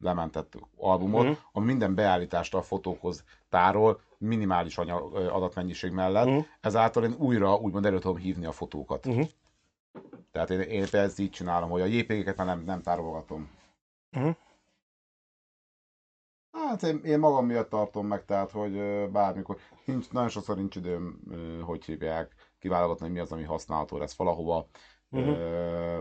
lementett albumot, uh-huh. ami minden beállítást a fotókhoz tárol, minimális anyag, adatmennyiség mellett, uh-huh. ezáltal én újra úgymond elő tudom hívni a fotókat. Uh-huh. Tehát én, én ezt így csinálom, hogy a jé pé gé-ket már nem, nem tárolgatom. Uh-huh. Hát én, én magam miatt tartom meg, tehát hogy bármikor, nincs, nagyon sokszor nincs időm, hogy hívják, kiválogatni, hogy mi az, ami használható lesz valahova. Uh-huh. Ö,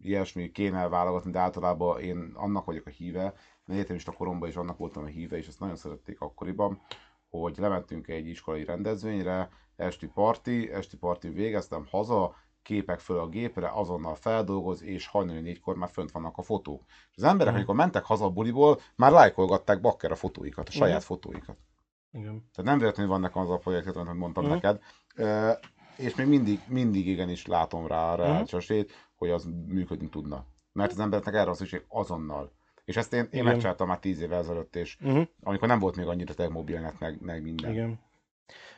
ilyesmi kéne válogatni, de általában én annak vagyok a híve, mert egyetemista koromban is annak voltam a híve, és ezt nagyon szerették akkoriban, hogy lementünk egy iskolai rendezvényre, esti parti, esti parti végeztem haza, képek föl a gépre, azonnal feldolgoz, és hajnali négykor már fönt vannak a fotók. És az emberek, uh-huh. amikor mentek haza a buliból, már lájkolgatták bakker a fotóikat, a saját uh-huh. fotóikat. Igen. Tehát nem véletlenül vannak az a projektet, amit mondtam uh-huh. neked. Ö, és még mindig, mindig igenis látom rá a reális esélyt, hogy az működni tudna. Mert az embereknek erre a szükség azonnal. És ezt én, én megcsináltam már tíz évvel ezelőtt, és uh-huh. amikor nem volt még annyira te mobilnet, meg, meg minden. Igen.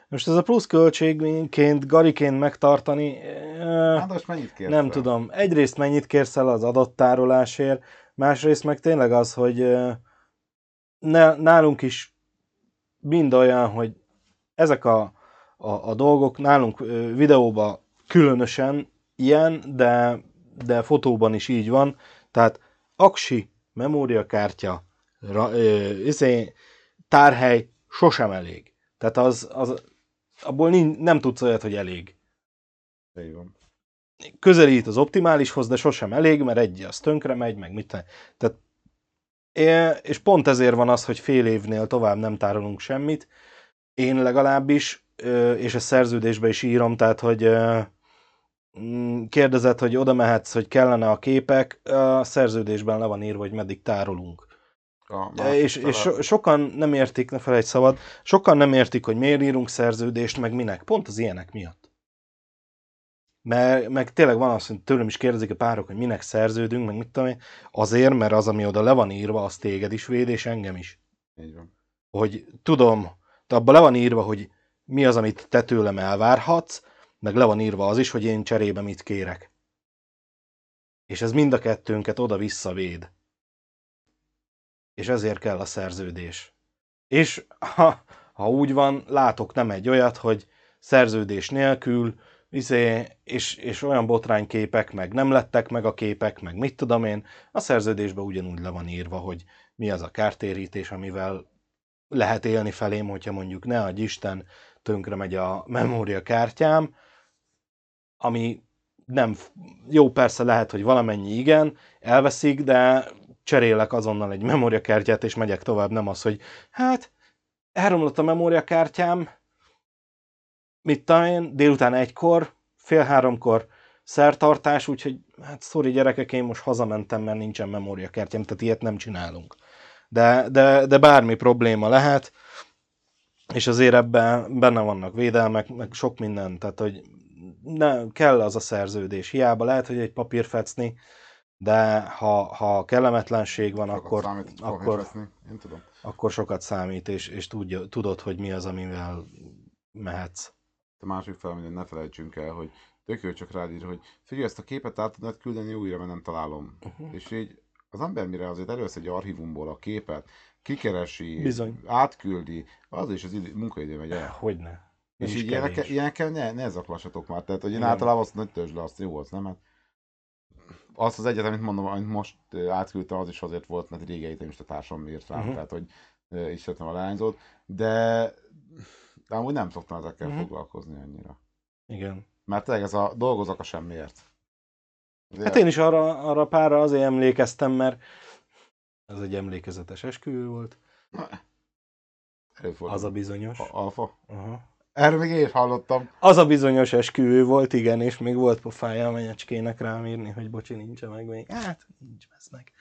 Most ez a plusz költségként, gariként megtartani, hát, most mennyit kérsz nem el? Tudom. Egyrészt mennyit kérsz el az adattárolásért, másrészt meg tényleg az, hogy ne, nálunk is mind olyan, hogy ezek a A, a dolgok, nálunk videóban különösen ilyen, de, de fotóban is így van, tehát aksi, memóriakártya, ra, ö, izé, tárhely sosem elég. Tehát az, az abból nincs, nem tudsz olyat, hogy elég. Van. Közelít az optimálishoz, de sosem elég, mert egy az tönkre megy, meg mit tehát, és pont ezért van az, hogy fél évnél tovább nem tárolunk semmit, én legalábbis, és a szerződésbe is írom, tehát, hogy kérdezed, hogy oda mehetsz, hogy kellene a képek, a szerződésben le van írva, hogy meddig tárolunk. Ja, és és so, sokan nem értik, ne felejtsd szabad, sokan nem értik, hogy miért írunk szerződést, meg minek. Pont az ilyenek miatt. Mert meg tényleg van az, hogy tőlem is kérdezik a párok, hogy minek szerződünk, meg mit tudom én. Azért, mert az, ami oda le van írva, az téged is véd, és engem is. Így van. Hogy tudom, abban le van írva, hogy mi az, amit te tőlem elvárhatsz, meg le van írva az is, hogy én cserébe mit kérek. És ez mind a kettőnket oda-vissza véd. És ezért kell a szerződés. És ha, ha úgy van, látok nem egy olyat, hogy szerződés nélkül, izé, és, és olyan botrányképek, meg nem lettek meg a képek, meg mit tudom én, a szerződésben ugyanúgy le van írva, hogy mi az a kártérítés, amivel lehet élni felém, hogyha mondjuk ne adj Isten, tönkre megy a memóriakártyám, ami nem, jó persze lehet, hogy valamennyi igen, elveszik, de cserélek azonnal egy memóriakártyát, és megyek tovább, nem az, hogy hát, elromlott a memóriakártyám, mit talán, délután egykor, fél háromkor szertartás, úgyhogy hát sorry gyerekek, én most hazamentem, mert nincsen memóriakártyám, tehát ilyet nem csinálunk. De, de, de bármi probléma lehet, és azért ebben benne vannak védelmek, meg sok minden, tehát hogy nem kell az a szerződés. Hiába lehet, hogy egy papír fecni, de ha, ha kellemetlenség van, sokat akkor, számít, akkor, Én tudom. akkor sokat számít, és, és tudja, tudod, hogy mi az, amivel mehetsz. A másik fel, minden ne felejtsünk el, hogy tök jó, csak rád ír, hogy figyelj, ezt a képet át tudnád küldeni újra, mert nem találom. Uh-huh. És így az ember mire azért először egy archívumból a képet, kikeresi, Bizony. átküldi, az is az idő, munkaidő megy el. Hogyne. És így ilyenekkel, ilyenekkel ne, ne zaklassatok már. Tehát, hogy én igen. általában azt mondom, hogy törzsd le azt, jó az, nem? Hát azt az egyet, amit mondom, amit most átküldtem, az is azért volt, mert régi egyetemista társam írt rám, uh-huh. tehát, hogy is szeretem a leányzót, de amúgy nem szoktam ezekkel uh-huh. foglalkozni annyira. Igen. Mert tényleg ez a dolgozok a semmiért. Azért... Hát én is arra, arra párra azért emlékeztem, mert ez egy emlékezetes esküvő volt. Az a bizonyos. A- alfa? Aha. Erről még én is hallottam. Az a bizonyos esküvő volt, igen, és még volt pofája a menyecskének rám írni, hogy bocsi, nincs meg még. Hát, nincs meg.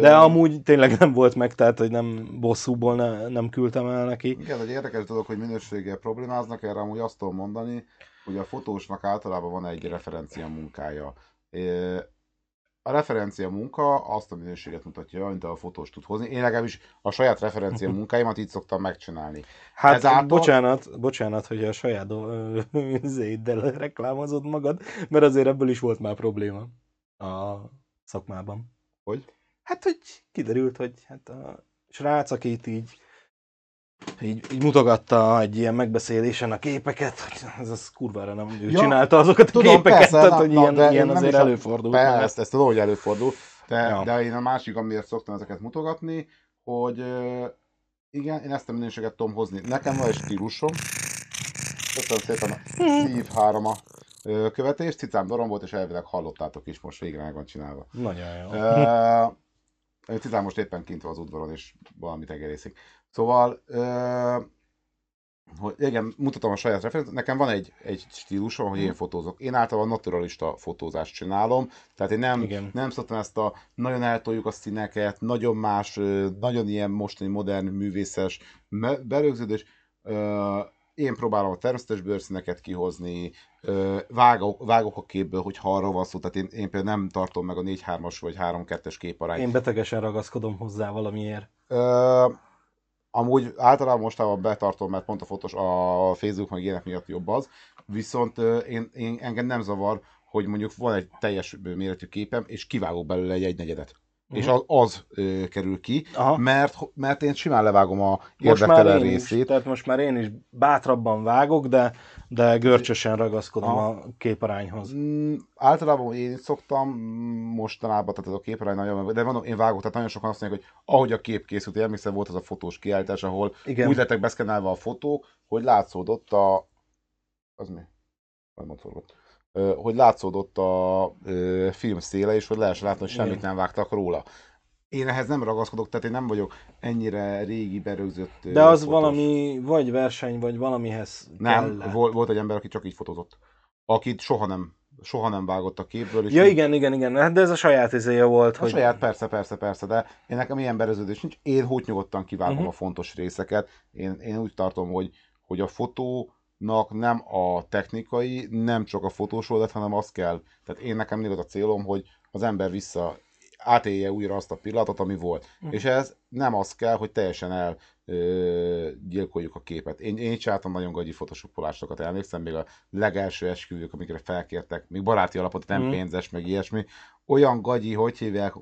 De Öm... amúgy tényleg nem volt meg, tehát, hogy nem bosszúból ne, nem küldtem el neki. Igen, hogy érdekes dolog, hogy minőséggel problémáznak, erre amúgy azt tudom mondani, hogy a fotósnak általában van egy referencia munkája. A referencia munka azt a minőséget mutatja, amit a fotós tud hozni. Én legalábbis a saját referencia munkáimat így szoktam megcsinálni. Hát ezáltal... bocsánat, bocsánat, hogy a saját műzéiddel reklámozod magad, mert azért ebből is volt már probléma a szakmában. Hogy? Hát, hogy kiderült, hogy hát a srác, akit így, így, így mutogatta egy ilyen megbeszélésen a képeket, ez az kurvára nem ő ja, csinálta azokat tudom, a képeket, persze, tehát, na, hogy ilyen, na, ilyen azért előfordul. Persze, ezt tudom, hogy előfordul, de, ja. de én a másik, amiért szoktam ezeket mutogatni, hogy igen, én ezt a minőséget tudom hozni. Nekem van egy stílusom, köszönöm szépen szív három a követés, cicám darom volt, és elvileg hallottátok is, most végre meg van csinálva. Nagyon jó. Uh, Cicám most éppen kint van az udvaron, és valamit egerészik. Szóval, uh, hogy igen, mutatom a saját referenciát. Nekem van egy, egy stílusom, hogy én fotózok. Én általában naturalista fotózást csinálom, tehát én nem, nem szoktam ezt a nagyon eltoljuk a színeket, nagyon más, nagyon ilyen mostani modern művészes berögződés. Uh, Én próbálom a természetes bőrszíneket kihozni, vágok, vágok a képből, hogyha arra van szó. Tehát én, én például nem tartom meg a négy-hármas vagy három-kettes képarányt. Én betegesen ragaszkodom hozzá valamiért. Ö, amúgy általában mostában betartom, mert pont a fotós a Facebook meg ilyenek miatt jobb az. Viszont én, én engem nem zavar, hogy mondjuk van egy teljes méretű képem, és kivágok belőle egy egynegyedet. Uh-huh. És az, az ö, kerül ki, mert, mert én simán levágom a érdektelen részét. Is, tehát most már én is bátrabban vágok, de, de görcsösen ragaszkodom a, a képarányhoz. Általában én szoktam mostanában, tehát ez a képarány nagyon, de mondom, én vágok, tehát nagyon sokan azt mondják, hogy ahogy a kép készült, én emlékszem, volt az a fotós kiállítás, ahol igen. úgy lettek beszkennelve a fotók, hogy látszódott a... Az mi? Majd mondszorgott. Hogy látszódott a ö, film széle, és hogy lehessen látni, hogy semmit nem vágtak róla. Én ehhez nem ragaszkodok, tehát én nem vagyok ennyire régi berögzött ö, de az fotós. Valami vagy verseny, vagy valamihez nem, kell. Volt, volt egy ember, aki csak így fotózott. Akit soha nem, soha nem vágott a képből. És ja így... igen, igen, igen, hát de ez a saját izéje volt. A hogy... saját, persze, persze, persze, de én nekem ilyen berögződés nincs. Én hogy nyugodtan kivágom uh-huh. a fontos részeket. Én, én úgy tartom, hogy, hogy a fotó nem a technikai, nem csak a fotós oldalt, hanem az kell. Tehát én nekem mindig az a célom, hogy az ember vissza átélje újra azt a pillanatot, ami volt. Mm. És ez nem az kell, hogy teljesen elgyilkoljuk a képet. Én, én csináltam nagyon gagyi photoshopolásokat, emlékszem még a legelső esküvők, amikre felkértek, még baráti alapot, nem mm. pénzes, meg ilyesmi. Olyan gagyi, hogy hívják,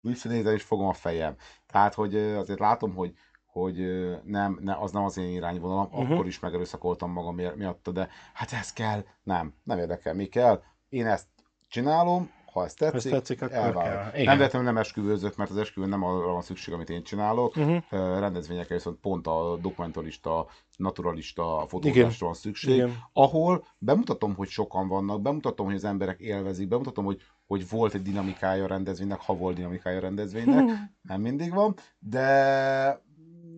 visszanézem és fogom a fejem. Tehát, hogy azért látom, hogy hogy nem, ne, az nem az én irányvonalam, uh-huh. akkor is megerőszakoltam magam miatta, de hát ez kell, nem, nem érdekel, mi kell, én ezt csinálom, ha ez tetszik, tetszik elvállom. Nem vettem, nem esküvőzök, mert az esküvőn nem arra van szükség, amit én csinálok, uh-huh. rendezvényekkel viszont pont a dokumentalista, naturalista fotózásra van szükség, igen. ahol bemutatom, hogy sokan vannak, bemutatom, hogy az emberek élvezik, bemutatom, hogy, hogy volt egy dinamikája a rendezvénynek, ha volt dinamikája a rendezvénynek, uh-huh. nem mindig van, de...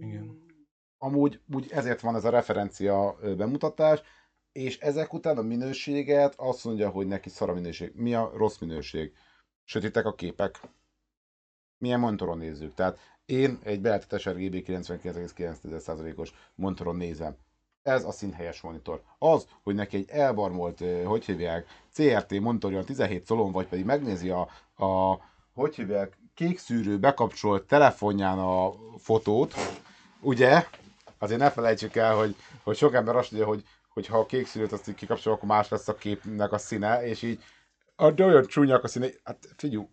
Igen. Amúgy úgy ezért van ez a referencia bemutatás, és ezek után a minőséget azt mondja, hogy neki szar a minőség. Mi a rossz minőség? Sötétek a képek. Milyen monitoron nézzük? Tehát én egy beállított er gé bé kilencvenkilenc egész kilenc százalékos monitoron nézem. Ez a színhelyes monitor. Az, hogy neki egy elbarmolt, hogy hívják, cé er té monitorjon tizenhét szolon, vagy pedig megnézi a, a hogy hívják, kékszűrő bekapcsolt telefonján a fotót, ugye, azért ne felejtsük el, hogy, hogy sok ember azt tudja, hogy, hogy ha a kék szűrőt azt így kikapcsol, akkor más lesz a képnek a színe, és így de olyan csúnyak a színe, hát figyelj,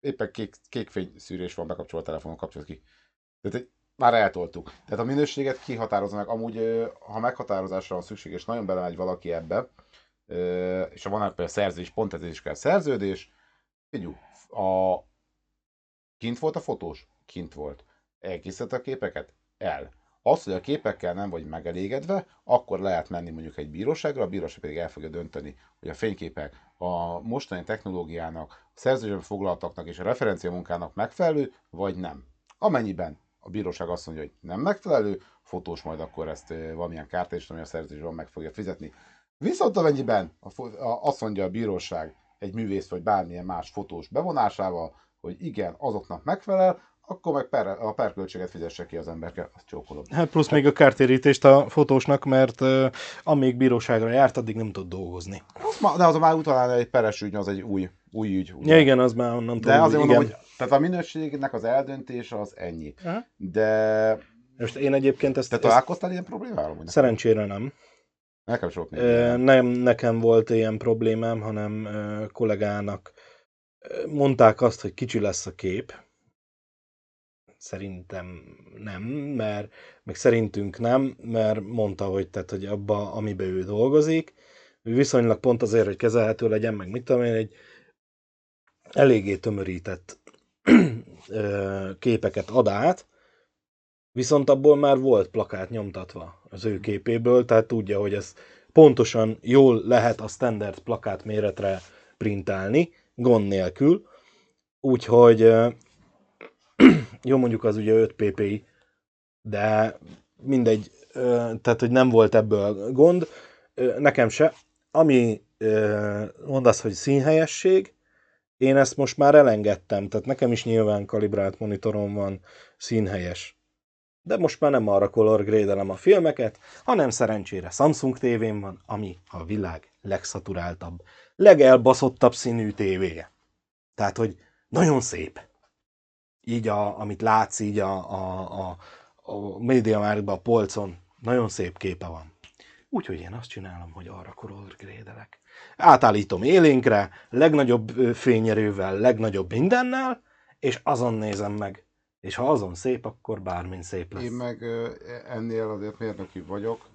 éppen kék, kék fényszűrés van bekapcsolva a telefonon, kapcsolod ki. Tehát már eltoltuk. Tehát a minőséget kihatározza meg. Amúgy, ha meghatározásra van szükség, és nagyon belemegy valaki ebbe, és ha van például szerződés, pont ezért is kell szerződés, figyelj, a... kint volt a fotós? Kint volt. Elkészítette a képeket? El. Az, hogy a képekkel nem vagy megelégedve, akkor lehet menni mondjuk egy bíróságra, a bíróság pedig el fogja dönteni, hogy a fényképek a mostani technológiának, szerződésben foglaltaknak és a referenciamunkának megfelelő, vagy nem. Amennyiben a bíróság azt mondja, hogy nem megfelelő, fotós majd akkor ezt valamilyen kártérítést, ami a szerződésben meg fogja fizetni. Viszont amennyiben azt mondja a bíróság egy művész vagy bármilyen más fotós bevonásával, hogy igen, azoknak megfelel, akkor meg per, a perköltséget fizesse ki az emberke, azt csókolom. Hát plusz még a kártérítést a fotósnak, mert uh, amíg bíróságra járt, addig nem tud dolgozni. Az ma, de az már utána egy peres ügy, az egy új, új ügy. Ja, igen, az már onnan tudom. De azért mondom, hogy tehát a minőségnek az eldöntése az ennyi. Aha. De... Most én egyébként ezt... Te találkoztál ezt... ilyen problémáról? Szerencsére nem. Nekem sok e, nem, nekem volt ilyen problémám, hanem e, kollégának mondták azt, hogy kicsi lesz a kép. Szerintem nem, mert meg szerintünk nem, mert mondta, hogy, tehát, hogy abba, amiben ő dolgozik, viszonylag pont azért, hogy kezelhető legyen, meg mit tudom én, egy eléggé tömörített képeket ad át, viszont abból már volt plakát nyomtatva az ő képéből, tehát tudja, hogy ez pontosan jól lehet a standard plakát méretre printálni, gond nélkül, úgyhogy jó, mondjuk az ugye öt ppi, de mindegy, tehát hogy nem volt ebből gond, nekem se. Ami mondasz, hogy színhelyesség, én ezt most már elengedtem, tehát nekem is nyilván kalibrált monitorom van, színhelyes. De most már nem arra color grade-elem a filmeket, hanem szerencsére Samsung tévém van, ami a világ legszaturáltabb, legelbaszottabb színű tévéje. Tehát, hogy nagyon szép. Így, a, amit látsz így a, a, a, a MediaMarktban, a polcon, nagyon szép képe van. Úgyhogy én azt csinálom, hogy arra color grade-elek. Átállítom élénkre, legnagyobb fényerővel, legnagyobb mindennel, és azon nézem meg. És ha azon szép, akkor bármin szép lesz. Én meg ennél azért mérnöki vagyok,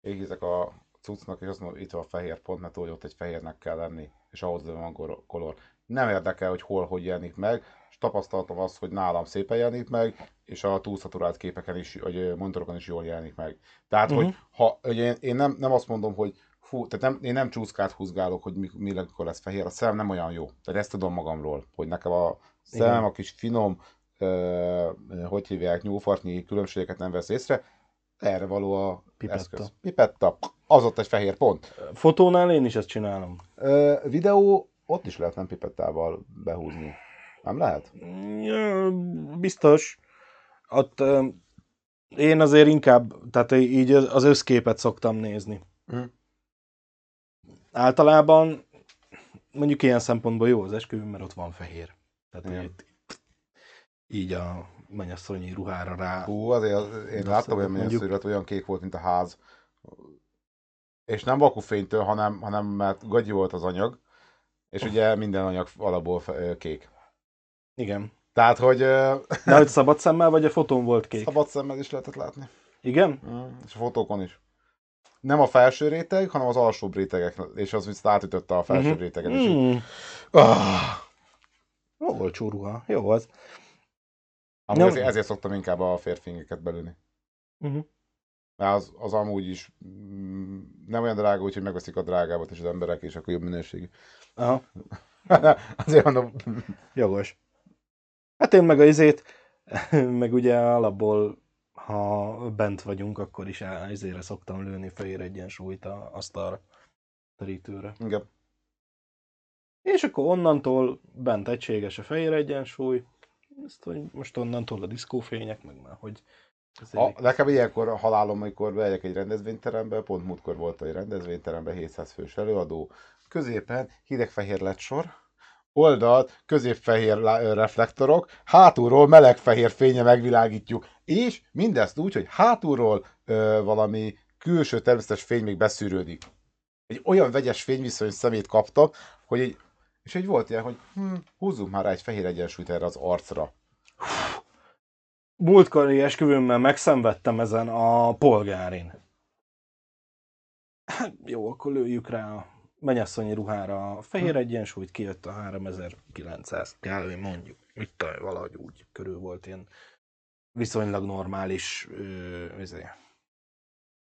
égítek a cuccnak, és azt mondom, itt van a fehér pont, mert ott egy fehérnek kell lenni, és ahhoz van color. Nem érdekel, hogy hol, hogy jelenik meg, és tapasztaltam azt, hogy nálam szépen jelenik meg, és a túlszaturált képeken is, vagy monitorokon is jól jelenik meg. Tehát, uh-huh. hogy ha, ugye én, én nem, nem azt mondom, hogy fú, tehát nem, én nem csúszkát húzgálok, hogy mi, mi mikor lesz fehér, a szemem nem olyan jó. Tehát ezt tudom magamról, hogy nekem a szemem, igen, a kis finom, ö, hogy hívják, nyúlfartnyi különbségeket nem vesz észre, erre való a Pipetta. Eszköz. Pipetta. Az ott egy fehér pont. Fotónál én is ezt csinálom. Ö, videó, ott is lehet nem pipettával behúzni. Nem lehet? Ja, biztos. Ott, ö, én azért inkább, tehát így az összképet szoktam nézni. Hm. Általában mondjuk ilyen szempontból jó az esküvőm, mert ott van fehér. Tehát itt, így a mennyasszonyi ruhára rá. Hú, azért az, én láttam olyan mennyasszonyra, olyan kék volt, mint a ház. És nem vakufénytől, hanem, hanem mert gagyi volt az anyag, és ugye minden anyag alapból kék. Igen. Tehát, hogy... De hogy szabad szemmel, vagy a fotón volt kék? Szabad szemmel is lehetett látni. Igen? Mm, és a fotókon is. Nem a felső réteg, hanem az alsóbb rétegek, és az viszont átütötte a felső uh-huh. réteget. Mm. Így... Ah, olcsó ruha, jó az. Amúgy ezért, ezért szoktam inkább a férfingeket belőni. Uh-huh. Mert az, az amúgy is mm, nem olyan drága, úgyhogy megveszik a drágábbat és az emberek, és akkor jobb minőségű. Aha. Azért mondom... Jogos. Hát én meg a izét, meg ugye alapból, ha bent vagyunk, akkor is ezére szoktam lőni fehér egyensúlyt a asztalra, terítőre. Igen. És akkor onnantól bent egységes a fehér egyensúly, ezt, hogy most onnantól a diszkófények, meg már hogy... A, nekem ilyenkor halálom, amikor bejegyek egy rendezvényterembe, pont múltkor volt egy rendezvényterembe, hétszáz fős előadó, középen hidegfehér lett sor, oldalt középfehér reflektorok, hátulról melegfehér fénye megvilágítjuk, és mindezt úgy, hogy hátulról ö, valami külső természetes fény még beszűrődik. Egy olyan vegyes fényviszony szemét kaptam, hogy egy, és egy volt ilyen, hogy hm, húzzunk már rá egy fehér egyensúlyt erre az arcra. múltkori esküvőmmel megszenvedtem ezen a polgárin. Hát jó, akkor lőjük rá a mennyasszonyi ruhára a fehér egyensúlyt, kijött a háromezer-kilencszáz kálvin, mondjuk. Mit tudom, valahogy úgy körül volt ilyen viszonylag normális vizé.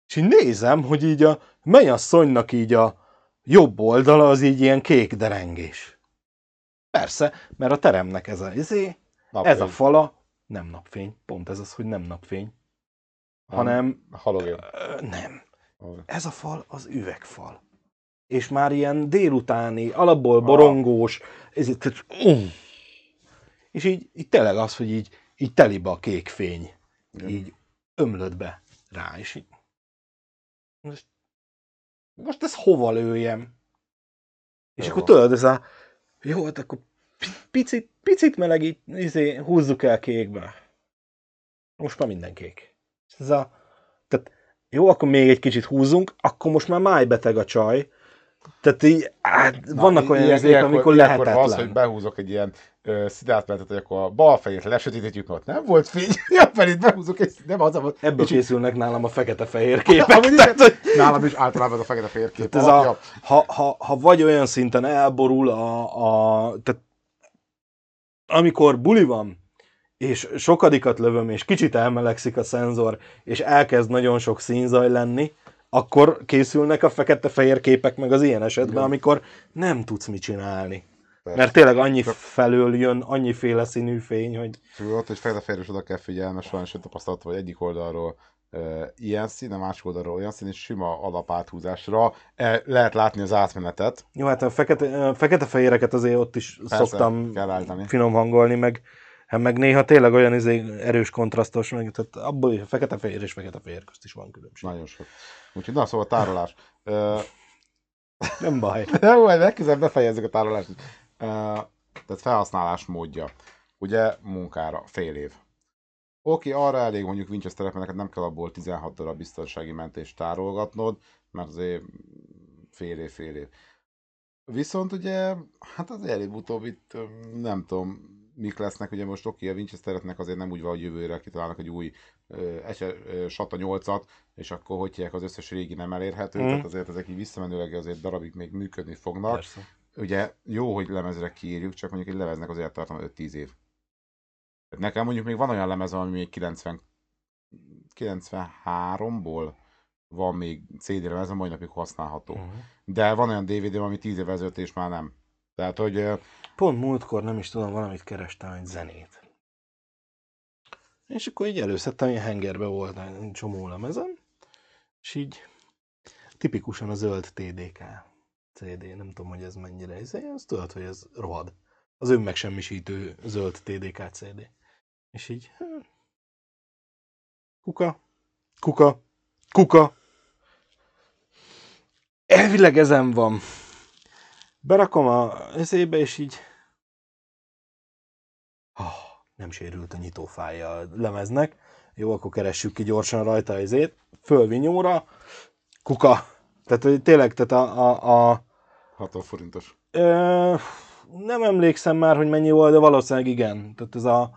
És így nézem, hogy így a mennyasszonynak így a jobb oldala az így ilyen kék derengés. Persze, mert a teremnek ez a izé, ez a fala nem napfény, pont ez az, hogy nem napfény, hanem... Halogén. Nem. Ez a fal az üvegfal. És már ilyen délutáni, alapból borongós, ez így, um. és így, így tényleg az, hogy így, így telibe a kék fény, Jön. így ömlött be rá, és így... Most, most ezt hova lőjem? Jön. És akkor tudod, ez a... Jó, hát akkor picit, picit melegít, izé, húzzuk el kékbe. Most már minden kék. Ez a... Tehát, jó, akkor még egy kicsit húzzunk, akkor most már májbeteg a csaj. Tehát így, hát, na, vannak olyan érzék, amikor lehetetlen. Az, hogy behúzok egy ilyen szidátmenetet, hogy akkor a bal fejét lesötétítjük, mert nem volt fény, jobb felét behúzok, és nem az a... Ebből készülnek nálam a fekete-fehér képek. Tehát, hogy... Nálam is általában ez a fekete-fehér kép. Ez a, ha, ha, ha vagy olyan szinten elborul a... a tehát, amikor buli van, és sokadikat lövöm, és kicsit elmelegszik a szenzor, és elkezd nagyon sok színzaj lenni, akkor készülnek a fekete-fehér képek meg az ilyen esetben, igen, amikor nem tudsz mit csinálni. Persze. Mert tényleg annyi felől jön, annyiféle színű fény, hogy... Tudod, hogy fekete-fehér is oda kell figyelni, mert sajnos tapasztaltam, hogy egyik oldalról e, ilyen szín, a másik oldalról olyan szín, és sima alapáthúzásra e, lehet látni az átmenetet. Jó, hát a fekete, fekete-fehéreket azért ott is persze, szoktam finom hangolni, meg, meg néha tényleg olyan izé erős kontrasztos, meg, tehát abból is a fekete-fehér és fekete-fehér közt is van különbség. Nagyon sok. Úgyhogy na, szóval tárolás. Nem baj. Nem baj, legközelebb befejezzük a tárolást. Tehát felhasználás módja. Ugye munkára fél év. Oké, arra elég mondjuk Winchesterek, mert neked nem kell abból tizenhat darab biztonsági mentést tárolgatnod, mert azért fél év, fél év. Viszont ugye, hát az előbb-utóbb itt nem tudom, mik lesznek, ugye most oké, a Winchestereknek azért nem úgy van, hogy jövőre kitalálnak egy új SATA nyolcat, és akkor hogy hívják, az összes régi nem elérhető, mm. tehát azért ezek így visszamenőleg azért darabig még működni fognak. Persze. Ugye jó, hogy lemezre kiírjuk, csak mondjuk egy lemeznek az élettartama öt-tíz év. Tehát nekem mondjuk még van olyan lemez, ami még kilencven, kilencvenháromból van még cé dé lemez, a mai napig használható. Mm. De van olyan dé vé dém, ami tíz év ezelőtt és már nem. Tehát, hogy... Pont múltkor nem is tudom, valamit kerestem, egy zenét. És akkor így előszedtem, ilyen hengerbe volt egy csomó lemezem, és így tipikusan a zöld té dé ká cé dé, nem tudom, hogy ez mennyire izé, azt tudod, hogy ez rohad. Az önmegsemmisítő zöld té dé ká cé dé. És így kuka, kuka, kuka. Elvileg ezen van. Berakom a izébe, és így oh. nem sérült a nyitófája a lemeznek. Jó, akkor keressük ki gyorsan rajta az izét. Fölvinyóra. Kuka. Tehát, hogy tényleg, tehát a... a, a hatvan forintos. Ö, nem emlékszem már, hogy mennyi volt, de valószínűleg igen. Tehát ez a...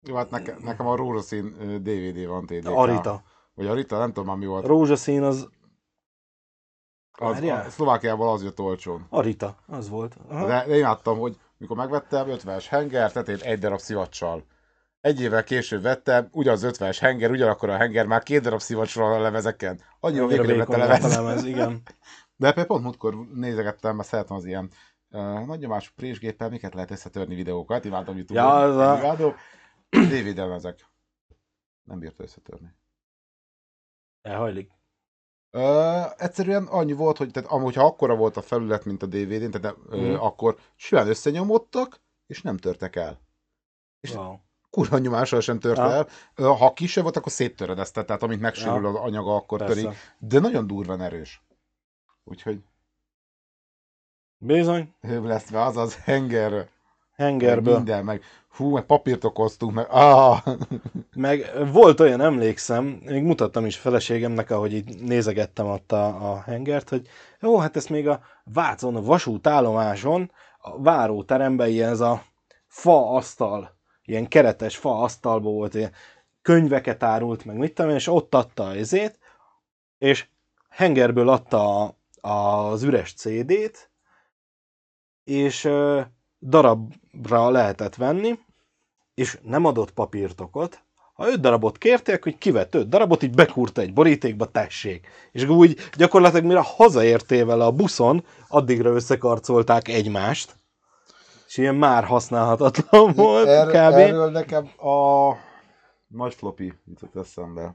Jó, hát nekem, nekem a rózsaszín dé vé dé van té dé ká. Arita. Vagy Arita, nem tudom már mi volt. Rózsaszín az... az Szlovákiában az jött olcsón. Arita, az volt. Aha. De, de imádtam, hogy... Mikor megvettem, ötvenes henger, tetét egy darab szivacsal. Egy évvel később vettem, ugyanaz ötvenes henger, ugyanakkor a henger, már két darab szivacsal a lemezeken. Annyira végre lett a lemez. Igen. De pont múltkor nézegettem, mert szeretem az ilyen uh, nagy nyomású présgéppel, miket lehet összetörni videókat, imádom YouTube-on. Ja, az a... Imádom. dé vé dé lemezek. Nem bírta összetörni. Elhajlik. Uh, egyszerűen annyi volt, hogy tehát, amúgy ha akkora volt a felület, mint a dé vé dén, tehát, mm. uh, akkor simán összenyomottak, és nem törtek el. És wow. kurva nyomással sem tört ja. el. Uh, ha kisebb volt, akkor széttöredezte, tehát amint megsérül ja. az anyaga, akkor Persze. törik. De nagyon durván erős. Úgyhogy... Bizony. Hőbb lesz be, azaz hengerről. Hengerből. Meg minden, meg hú, meg papírt okoztunk, meg ah! Meg volt olyan, emlékszem, még mutattam is feleségemnek, ahogy így nézegettem ott a, a hengert, hogy jó, hát ezt még a Vácon, a vasútállomáson, a váróteremben ilyen ez a fa asztal ilyen keretes fa asztalból volt, ilyen könyveket árult, meg mit tudom én, és ott adta a izét, és hengerből adta a, a, az üres cé dét, és ö, darabra lehetett venni, és nem adott papírtokot. Ha öt darabot kérték, hogy kivett öt darabot, így bekúrta egy borítékba, tessék. És úgy gyakorlatilag mire hazaértél vele a buszon, addigra összekarcolták egymást. És ilyen már használhatatlan volt er, kb. Erről nekem a nagy floppy jutott eszembe.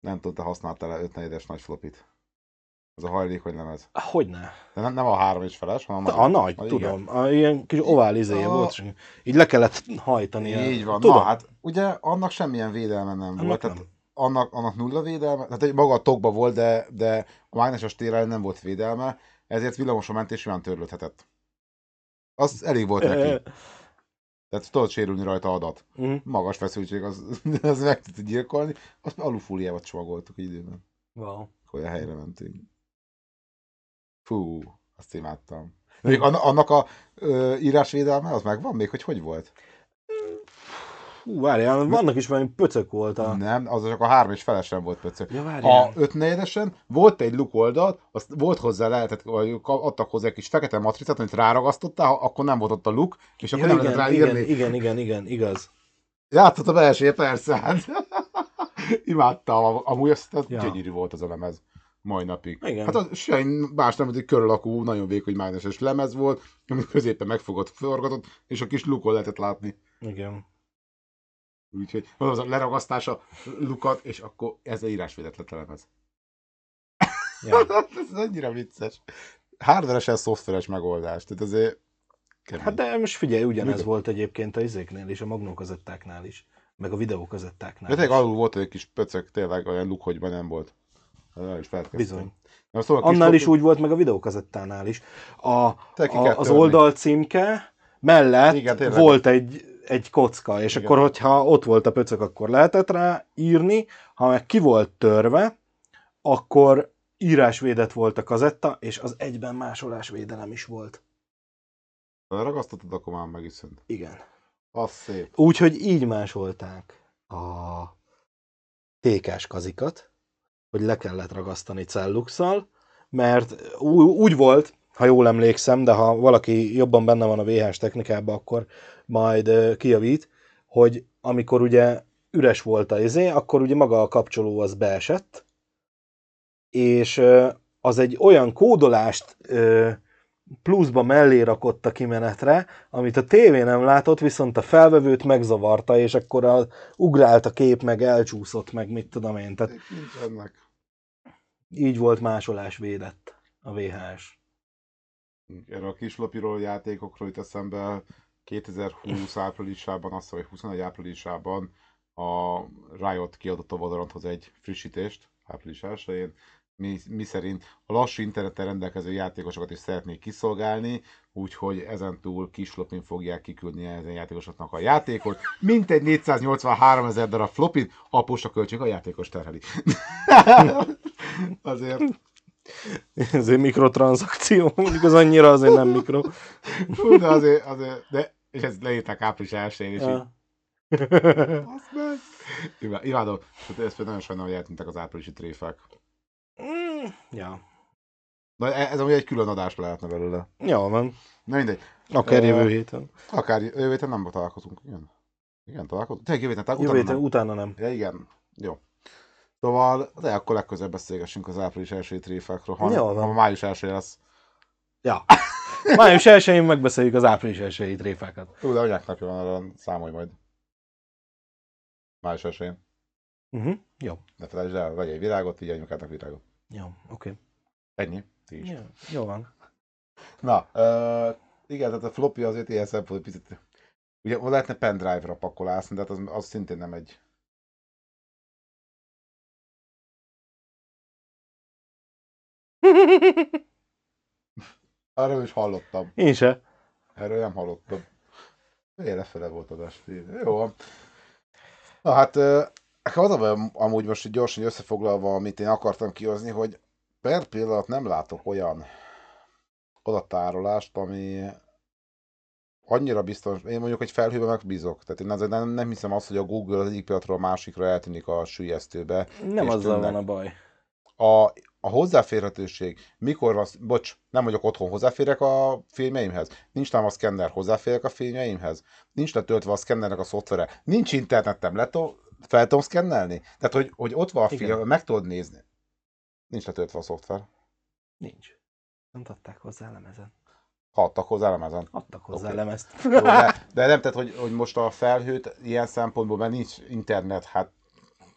Nem tudom, te használtál el öt negyvenes nagy flopit. Az a hajlékony lemez. Hogyne. De nem, nem a három és feles, hanem a, a nagy, a, tudom. A, ilyen kis ovál izéje a... volt, így le kellett hajtani. Így el. Van. Tudom. Na hát, ugye annak semmilyen védelme nem annak volt. Nem. Tehát annak, annak nulla védelme, tehát maga a tokba volt, de, de a mágneses térrel nem volt védelme, ezért villamoson ment és simán törlődhetett. Az elég volt neki. Tehát tudod sérülni rajta adat. Mm. Magas feszültség, az, az meg tudod gyilkolni. Azt alufóliába csomagoltuk időben. Wow. Olyan helyre mentünk. Fú, azt imádtam. Még annak a ö, írásvédelme, az megvan még, hogy hogy volt? Hú, várjál, vannak is valami pöcök volt a... Nem, az csak a három és felesen volt pöcök. Ja, a öt négyesen volt egy lukoldal, azt volt hozzá lehetett, vagy adtak hozzá egy kis fekete matricát, amit ráragasztottál, akkor nem volt ott a luk, és akkor ja, nem igen, lehetett rá írni. Igen, igen, igen, igen, igaz. Játszottam elsője, persze, hát. Imádtam, amúgy az, az ja. Gyönyörű volt az a lemez. Mai napig. Igen. Hát az semmi más nem, hogy kör alakú, nagyon vékony mágneses lemez volt, amit középen megfogott, forgatott, és a kis lukon lehetett látni. Igen. Úgyhogy az a leragasztása lukat, és akkor ez a írásvédett lett a lemez. Ja. Ez annyira vicces. Hardware-es, szoftveres megoldás, tehát azért... Kemény. Hát de most figyelj, ugyanez Mikor? volt egyébként a izéknél is, a magnókazettáknál is, meg a videókazettáknál is. De tényleg alul volt egy kis pöcök, tényleg olyan luk, hogy nem volt. Is bizony. Na, szóval annál kis... is úgy volt, meg a videókazettánál is. A, a, az oldalcímke mellett igen, volt egy, egy kocka, és igen. Akkor, hogyha ott volt a pöcök, akkor lehetett rá írni, ha meg ki volt törve, akkor írásvédett volt a kazetta, és az egyben másolásvédelem is volt. Ha ragasztottad, akkor már megiszont. Igen. Az szép. Úgyhogy így másolták a tékás kazikat, hogy le kellett ragasztani celluxal, mert úgy volt, ha jól emlékszem, de ha valaki jobban benne van a vé hás technikában, akkor majd kijavít, hogy amikor ugye üres volt a izé, akkor ugye maga a kapcsoló az beesett, és az egy olyan kódolást pluszba mellé rakott a kimenetre, amit a tévé nem látott, viszont a felvevőt megzavarta, és akkor a, ugrált a kép, meg elcsúszott, meg mit tudom én. Tehát... Így volt másolás védett a vé hás. Erről a kislopiról játékokról itt eszembe kétezer-húsz áprilisában, azt hiszem, hogy huszonegy áprilisában a Riot kiadott a Valoranthoz egy frissítést, április elsején, mi, mi szerint a lassú interneten rendelkező játékosokat is szeretnék kiszolgálni, úgyhogy ezentúl kislopin fogják kiküldni ezen játékosoknak a játékot. Mintegy négyszáznyolcvanháromezer darab flopit, a postaköltség a játékos terheli. Azért... Ez egy mikrotranszakció, mondjuk az annyira azért nem mikro. De azért, azért, de... És ezt leírták április elsején is. Ja. Imádom, ezt nagyon sajnálom, hogy eltűntek az áprilisi tréfák. Mm, ja. Na ez amúgy egy külön adás lehetne belőle. Jó van. Na mindegy. Akár uh, jövő héten. Akár jövő héten nem találkozunk. Igen, igen találkozunk. Tényleg jövő héten, jövő héten utána nem. Ja, igen. Jó. Szóval, de akkor legközelebb beszélgessünk az április elsejei tréfákról, ha, ha május elsején lesz. Ja. május elsején megbeszéljük az április elsejei tréfákat. Ú, de anyák napja van, arra számolj majd. május elsején. Uh-huh. Jó. Ne felejtsd el, vegyél virágot, így anyukádnak virágot. Jó, oké. Okay. Ennyi, ti is. Jó, jó van. Na, uh, igen, tehát a floppy azért ilyen szempont, hogy picit... Ugye lehetne pendrive-ra pakolászni, de hát az, az szintén nem egy... Erről is hallottam. Én se. Erről nem hallottam. Élefele volt adás. Jó van. Na hát... Uh, Az a baj, amúgy most gyorsan összefoglalva, amit én akartam kihozni, hogy per pillanat nem látok olyan adattárolást, ami annyira biztos, én mondjuk egy felhőben megbízok. Tehát én nem, nem hiszem azt, hogy a Google az egyik pillanatról a másikra eltűnik a süllyesztőbe. Nem azzal tűnnek. Van a baj. A, a hozzáférhetőség, mikor van, bocs, nem vagyok otthon, hozzáférek a filmjeimhez, nincs nálam a szkenner, hozzáférek a filmjeimhez, nincs letöltve a szkennernek a szoftvere, nincs internetem, letol, fel tudom szkennelni? Tehát, hogy, hogy ott van a film, igen. Meg tudod nézni. Nincs letöltve a szoftver. Nincs. Nem adták hozzá lemezen. Ha adtak hozzá lemezen. Adtak hozzá okay. lemezt. Jó, de, de nem, tehát, hogy, hogy most a felhőt ilyen szempontból, mert nincs internet, hát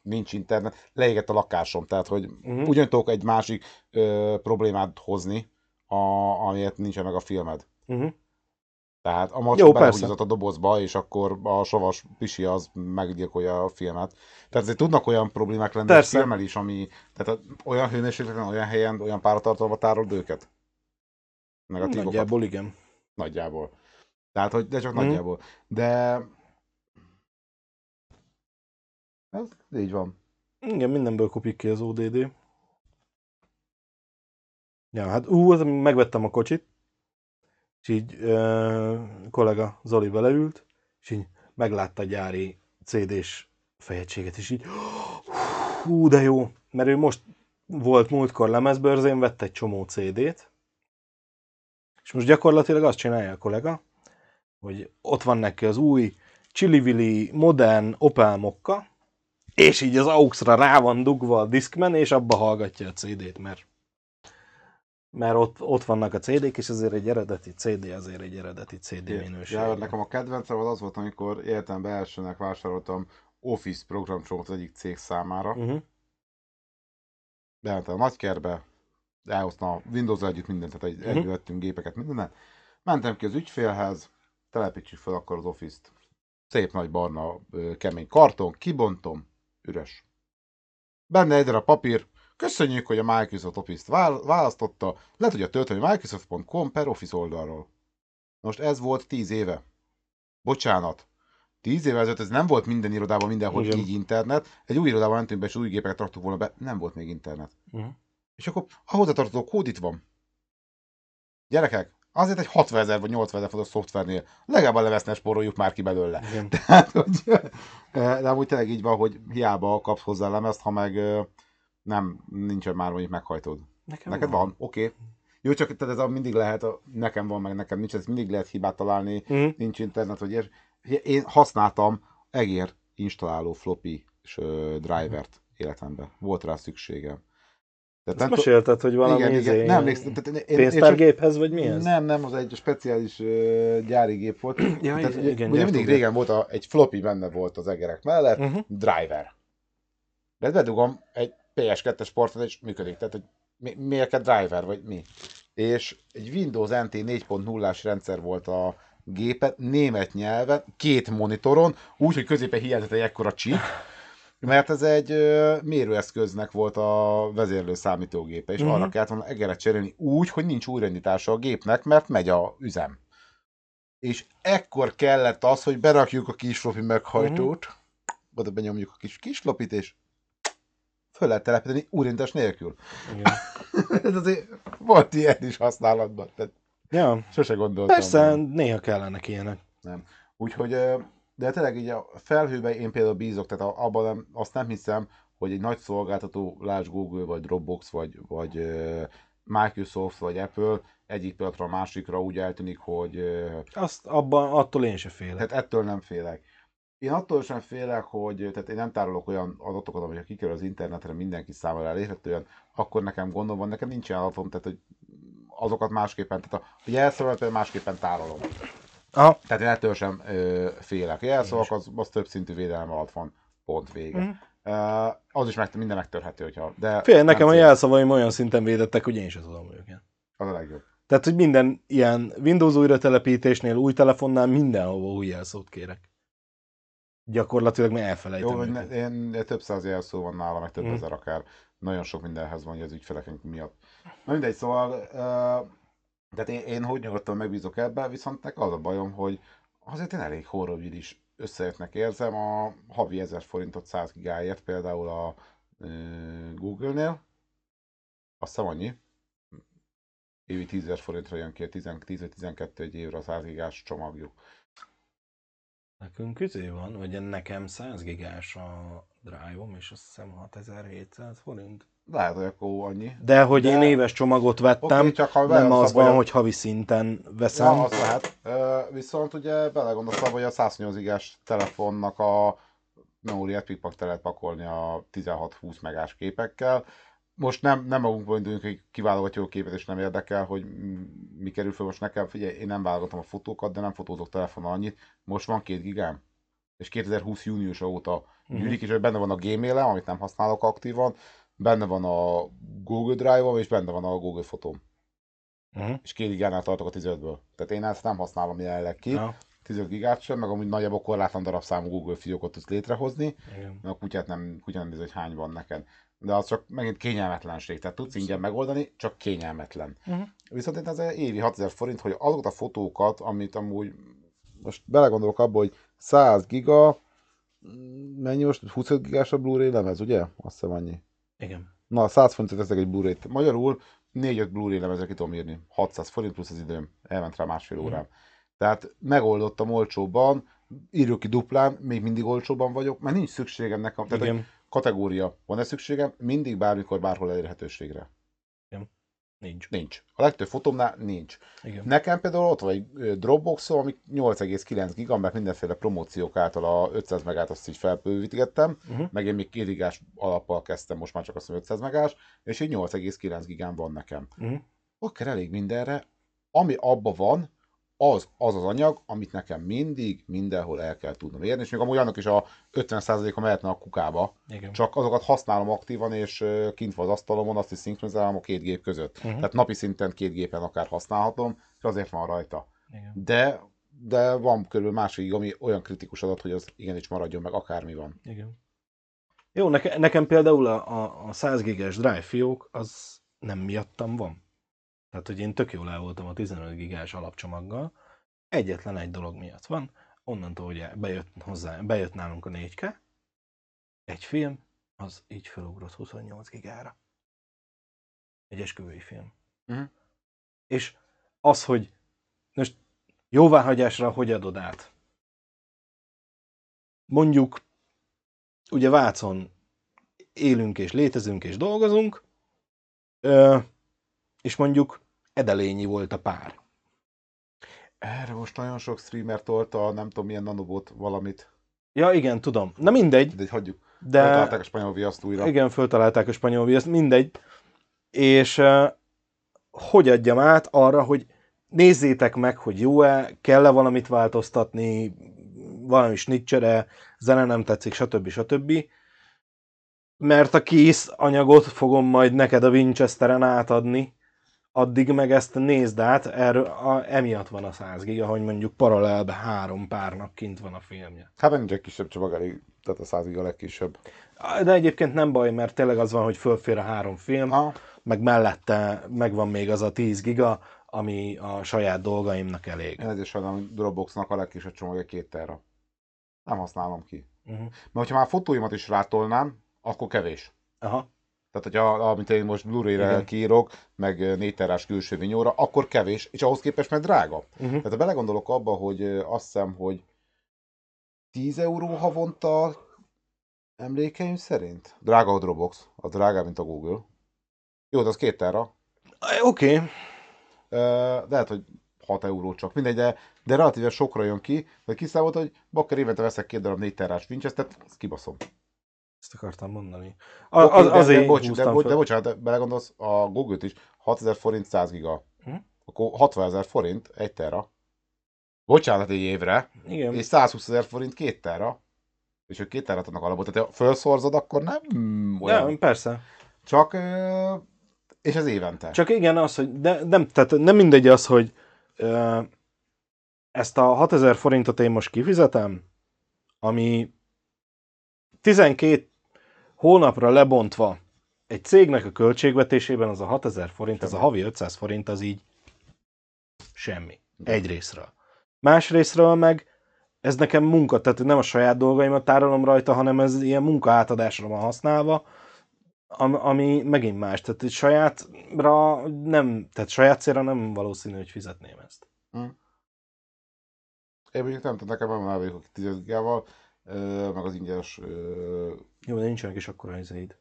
nincs internet, leégett a lakásom, tehát hogy uh-huh. ugyan tudok egy másik ö, problémát hozni, a, amiért nincsen meg a filmed. Uh-huh. Tehát a macska belehúzott a dobozba, és akkor a savas pisi az meggyilkolja a filmet. Tehát azért tudnak olyan problémák lenni, hogy filmmel is, ami tehát olyan hőmérsékleten, olyan helyen, olyan páratartalomba tárolod őket. Negatívokat. Nagyjából igen. Nagyjából. Tehát, hogy de csak uh-huh. nagyjából. De... Ez így van. Igen, mindenből kopik ki az o dé dé. Ja, hát ú, megvettem a kocsit, és így ö, kollega Zoli beleült, és így meglátta a gyári cé dés fejegységet, és így hú, de jó, mert ő most volt múltkor lemezbörzén, vett egy csomó cé dét, és most gyakorlatilag azt csinálja a kollega, hogy ott van neki az új csili-vili modern Opel Mokka, és így az AUX-ra rá van dugva a Discman, és abba hallgatja a cé dét, mert, mert ott, ott vannak a cé dék, és azért egy eredeti cé dé, azért egy eredeti cé dé minőség. Ja, nekem a kedvencem az az volt, amikor életemben elsőnek vásároltam Office programcsomót az egyik cég számára. Uh-huh. Bementem a nagykertbe, elhoztam a Windows-ra együtt mindent, tehát egy, uh-huh. együtt vettünk gépeket, mindent. Mentem ki az ügyfélhez, telepítsük fel akkor az Office-t. Szép nagy barna kemény karton, kibontom. Üres. Benne egy darab papír, köszönjük, hogy a Microsoft Office-t választotta, le tudja tölteni microsoft pont com per Office oldalról. Most ez volt tíz éve. Bocsánat, tíz éve ezelőtt ez nem volt minden irodában, mindenhol igen. Így internet, egy új irodában mentünk be, és új gépeket raktuk volna be, nem volt még internet. Uh-huh. És akkor a hozzátartozó kód itt van. Gyerekek, azért egy hatvanezer vagy nyolcvanezer fontos szoftvernél legalább a leveszt ne spóroljuk már ki belőle. Igen. Tehát, hogy, de amúgy tényleg így van, hogy hiába kapsz hozzá lemezt, ha meg nem, nincsen már, mondjuk meghajtod. Nekem Neked van, van. Oké. Okay. Jó, csak tehát ez a mindig lehet, a, nekem van, meg nekem nincs, ez mindig lehet hibát találni, mm. nincs internet, vagy ilyes. Én használtam egér installáló floppy és drivert mm. életemben. Volt rá szükségem. Ezt nem mesélted, hogy valami igen, izé, igen. Nem, emlékszem, pénztárgéphez, vagy mi ez? Nem, nem, az egy speciális uh, gyári gép volt. Ja, tehát, igen, ugye, igen, ugye mindig régen volt, a, egy floppy benne volt az egerek mellett, uh-huh. driver. De bedugom egy pé es kettes portot, és működik. Tehát, hogy mi, miért kell driver, vagy mi? És egy Windows en té négy pont nullás rendszer volt a gépet, német nyelven, két monitoron, úgy, hogy középen hiányzott egy ekkora csík. Mert ez egy ö, mérőeszköznek volt a vezérlő számítógépe, és uh-huh. arra kellett volna egeret cserélni úgy, hogy nincs újraindítása a gépnek, mert megy a üzem. És ekkor kellett az, hogy berakjuk a kislopi meghajtót, uh-huh. oda benyomjuk a kis kislopit, és föl lehet telepíteni újraindítás nélkül. Ez azért volt ilyen is használatban, tehát ja. Sose gondoltam. Persze, nem. Néha kellenek ilyenek. Nem. Úgyhogy... Ö, de tényleg így a felhőben én például bízok, tehát abban nem, azt nem hiszem, hogy egy nagy szolgáltató, lásd Google, vagy Dropbox, vagy, vagy Microsoft, vagy Apple, egyik pillanatra a másikra úgy eltűnik, hogy... Azt abban, attól én sem félek. Tehát ettől nem félek. Én attól sem félek, hogy tehát én nem tárolok olyan adatokat, amelyek kikerül az internetre mindenki számára elérhetően, akkor nekem gondom van, nekem nincs ilyen adatom, tehát hogy azokat másképpen, tehát a, hogy elszabadul, másképpen tárolom. Aha. Tehát én ettől sem ö, félek. Jelszavak, az, az több szintű védelem alatt van, pont vége. Mm. Uh, az is meg, minden megtörhető, hogyha... De félj, nekem a jelszavaim olyan szinten védettek, hogy én is tudom őket. Az a legjobb. Tehát, hogy minden ilyen Windows újratelepítésnél, új telefonnál mindenhova új jelszót kérek. Gyakorlatilag meg elfelejtem. Jó, ne, én, én több száz jelszó van nála, meg több mm. ezer akár. Nagyon sok mindenhez van, hogy az ügyfelekünk miatt. Na mindegy, szóval... Uh, Tehát én, én hogy nyugodtan megbízok ebben, viszont nek az a bajom, hogy azért én elég horrorgyűl is összejöttnek érzem a havi ezer forintot száz gigáért például a e, Google-nél. Azt hiszem annyi. évi tízezer forintra jön ki a tíz-tizenkettő egy évre a száz gigás csomagjuk. Nekünk izé van, ugye nekem száz gigás a drive-om, és azt hiszem hatezer-hétszáz forint. Lehet, hogy akkor annyi. De hogy de... én éves csomagot vettem, okay, csak ha nem az van, a... hogy havi szinten veszem. Ja, az lehet. Viszont ugye belegondoltam, hogy a száznyolc gigás telefonnak a memóriát pikpak-te lehet pakolni a tizenhat-húsz megás képekkel. Most nem, nem magunkból induljunk, hogy kiválogatja a képet, és nem érdekel, hogy mi kerül fel most nekem. Figyelj, én nem válogatom a fotókat, de nem fotózok telefonon annyit. Most van két gigám, és kétezer-húsz június óta gyűlik, és benne van a Gmail-em, amit nem használok aktívan, benne van a Google Drive-om, és benne van a Google Fotóm. Uh-huh. És két gigánál tartok a tizenötből. Tehát én ezt nem használom jelenleg ki. No. tizenöt gigát sem, meg amúgy nagyjából korlátlan darabszámú Google fiókot tudsz létrehozni, igen. Mert a kutyát nem, kutyát nem bizony, hogy hány van neked. De az csak megint kényelmetlenség, tehát tudsz ingyen megoldani, csak kényelmetlen. Uh-huh. Viszont itt az évi hatezer forint, hogy azokat a fotókat, amit amúgy most belegondolok abba, hogy száz giga, mennyi most, huszonöt gigás a Blu-ray lemez, ugye? Azt hiszem annyi. Igen. Na, száz forintot teszek egy Blu-ray-t. Magyarul négy-öt Blu-ray lemezre ki tudom írni. hatszáz forint plusz az időm, elment rá másfél órám. Uh-huh. Tehát megoldottam olcsóbban, írjuk ki duplán, még mindig olcsóban vagyok, mert nincs szükségem nekem. Tehát, igen. Kategória. Van-e szükségem? Mindig, bármikor, bárhol elérhetőségre. Igen. Nincs. Nincs. A legtöbb fotómnál nincs. Igen. Nekem például ott van egy Dropbox-om, ami nyolc egész kilenc giga, mert mindenféle promóciók által a ötszáz megát azt így felbővítettem, uh-huh. Meg én még két gigás alappal kezdtem, most már csak azt mondom ötszáz megás, és így nyolc egész kilenc gigán van nekem. Uh-huh. Akkor elég mindenre, ami abba van, Az, az az anyag, amit nekem mindig, mindenhol el kell tudnom érni, és még amúgy annak is a ötven százaléka mehetne a kukába, igen. Csak azokat használom aktívan, és kint van az asztalomon, azt is szinkronizálom a két gép között. Uh-huh. Tehát napi szinten két gépen akár használhatom, és azért van rajta. Igen. De, de van körülbelül másik, ami olyan kritikus adat, hogy az igenis maradjon meg, akármi van. Igen. Jó, nekem, nekem például a, a száz gigás drive fiók, az nem miattam van. Tehát, hogy én tök jól el voltam a tizenöt gigás alapcsomaggal, egyetlen egy dolog miatt van, onnantól ugye bejött, hozzá, bejött nálunk a négy ká, egy film, az így felugrott huszonnyolc gigára. Egy esküvői film. Uh-huh. És az, hogy most jóváhagyásra hogy adod át? Mondjuk, ugye Vácon élünk és létezünk és dolgozunk, ö, és mondjuk edelényi volt a pár. Erre most nagyon sok streamer tolta, nem tudom milyen nanobot valamit. Ja igen, tudom. Na mindegy. Mindegy, hagyjuk. De... Föltalálták a spanyol viaszt újra. Igen, föltalálták a spanyol viaszt, mindegy. És uh, hogy adjam át arra, hogy nézzétek meg, hogy jó-e, kell-e valamit változtatni, valami snitcsere, zene nem tetszik, stb. Stb. Mert a kész anyagot fogom majd neked a Winchesteren átadni, addig meg ezt nézd át, erről a, emiatt van a száz giga, hogy mondjuk paralelben három párnak kint van a filmje. Hát nincs egy kisebb csomag elég, tehát a száz giga legkisebb. De egyébként nem baj, mert tényleg az van, hogy fölfér a három film, ha. Meg mellette megvan még az a tíz giga, ami a saját dolgaimnak elég. Én ezért sajnálom, Dropboxnak a legkisebb csomag egy két terra. Nem használom ki. Uh-huh. Mert ha már fotóimat is rátolnám, akkor kevés. Aha. Tehát, hogyha, amit én most Blu-ray-re kiírok, meg négy terás külső vinyóra, akkor kevés, és ahhoz képest meg drága. Uh-huh. Tehát ha belegondolok abba, hogy azt hiszem, hogy tíz euró havonta emlékeim szerint. Drága a Dropbox, az drágább, mint a Google. Jó, de az két terra. Oké. Okay. Lehet, hogy hat euró csak, mindegy, de, de relatíve sokra jön ki, de kiszámolt, hogy bakker évente veszek két darab négy terás Winchester-t, azt kibaszom. Ezt akartam mondani. A, okay, az, de, azért de, bocs, de, de, de bocsánat, belegondolsz a Google-t is, hatezer forint száz giga. Hm? Akkor hatvanezer forint egy terra. Bocsánat, egy évre. Igen. És százhúszezer forint két terra. És ők két terrat adnak alapot. Tehát ha felszorzod, akkor nem olyan. Nem, persze. Csak, és ez évente. Csak igen, az, hogy de, nem, tehát nem mindegy az, hogy ezt a hatezer forintot én most kifizetem, ami tizenkét hónapra lebontva egy cégnek a költségvetésében az a hatezer forint, semmi. Ez a havi ötszáz forint az így semmi. Egy részről. Más részről meg ez nekem munka, tehát nem a saját dolgaimat tárolom rajta, hanem ez ilyen munkaátadásra van használva, ami megint más, tehát sajátra nem, tehát saját célra nem valószínű, hogy fizetném ezt. Hm. Én mondjuk nem, tehát nekem nem elvégül a tíz gigával, meg az ingyenes... Jó, de nincsenek is akkora helyzeid.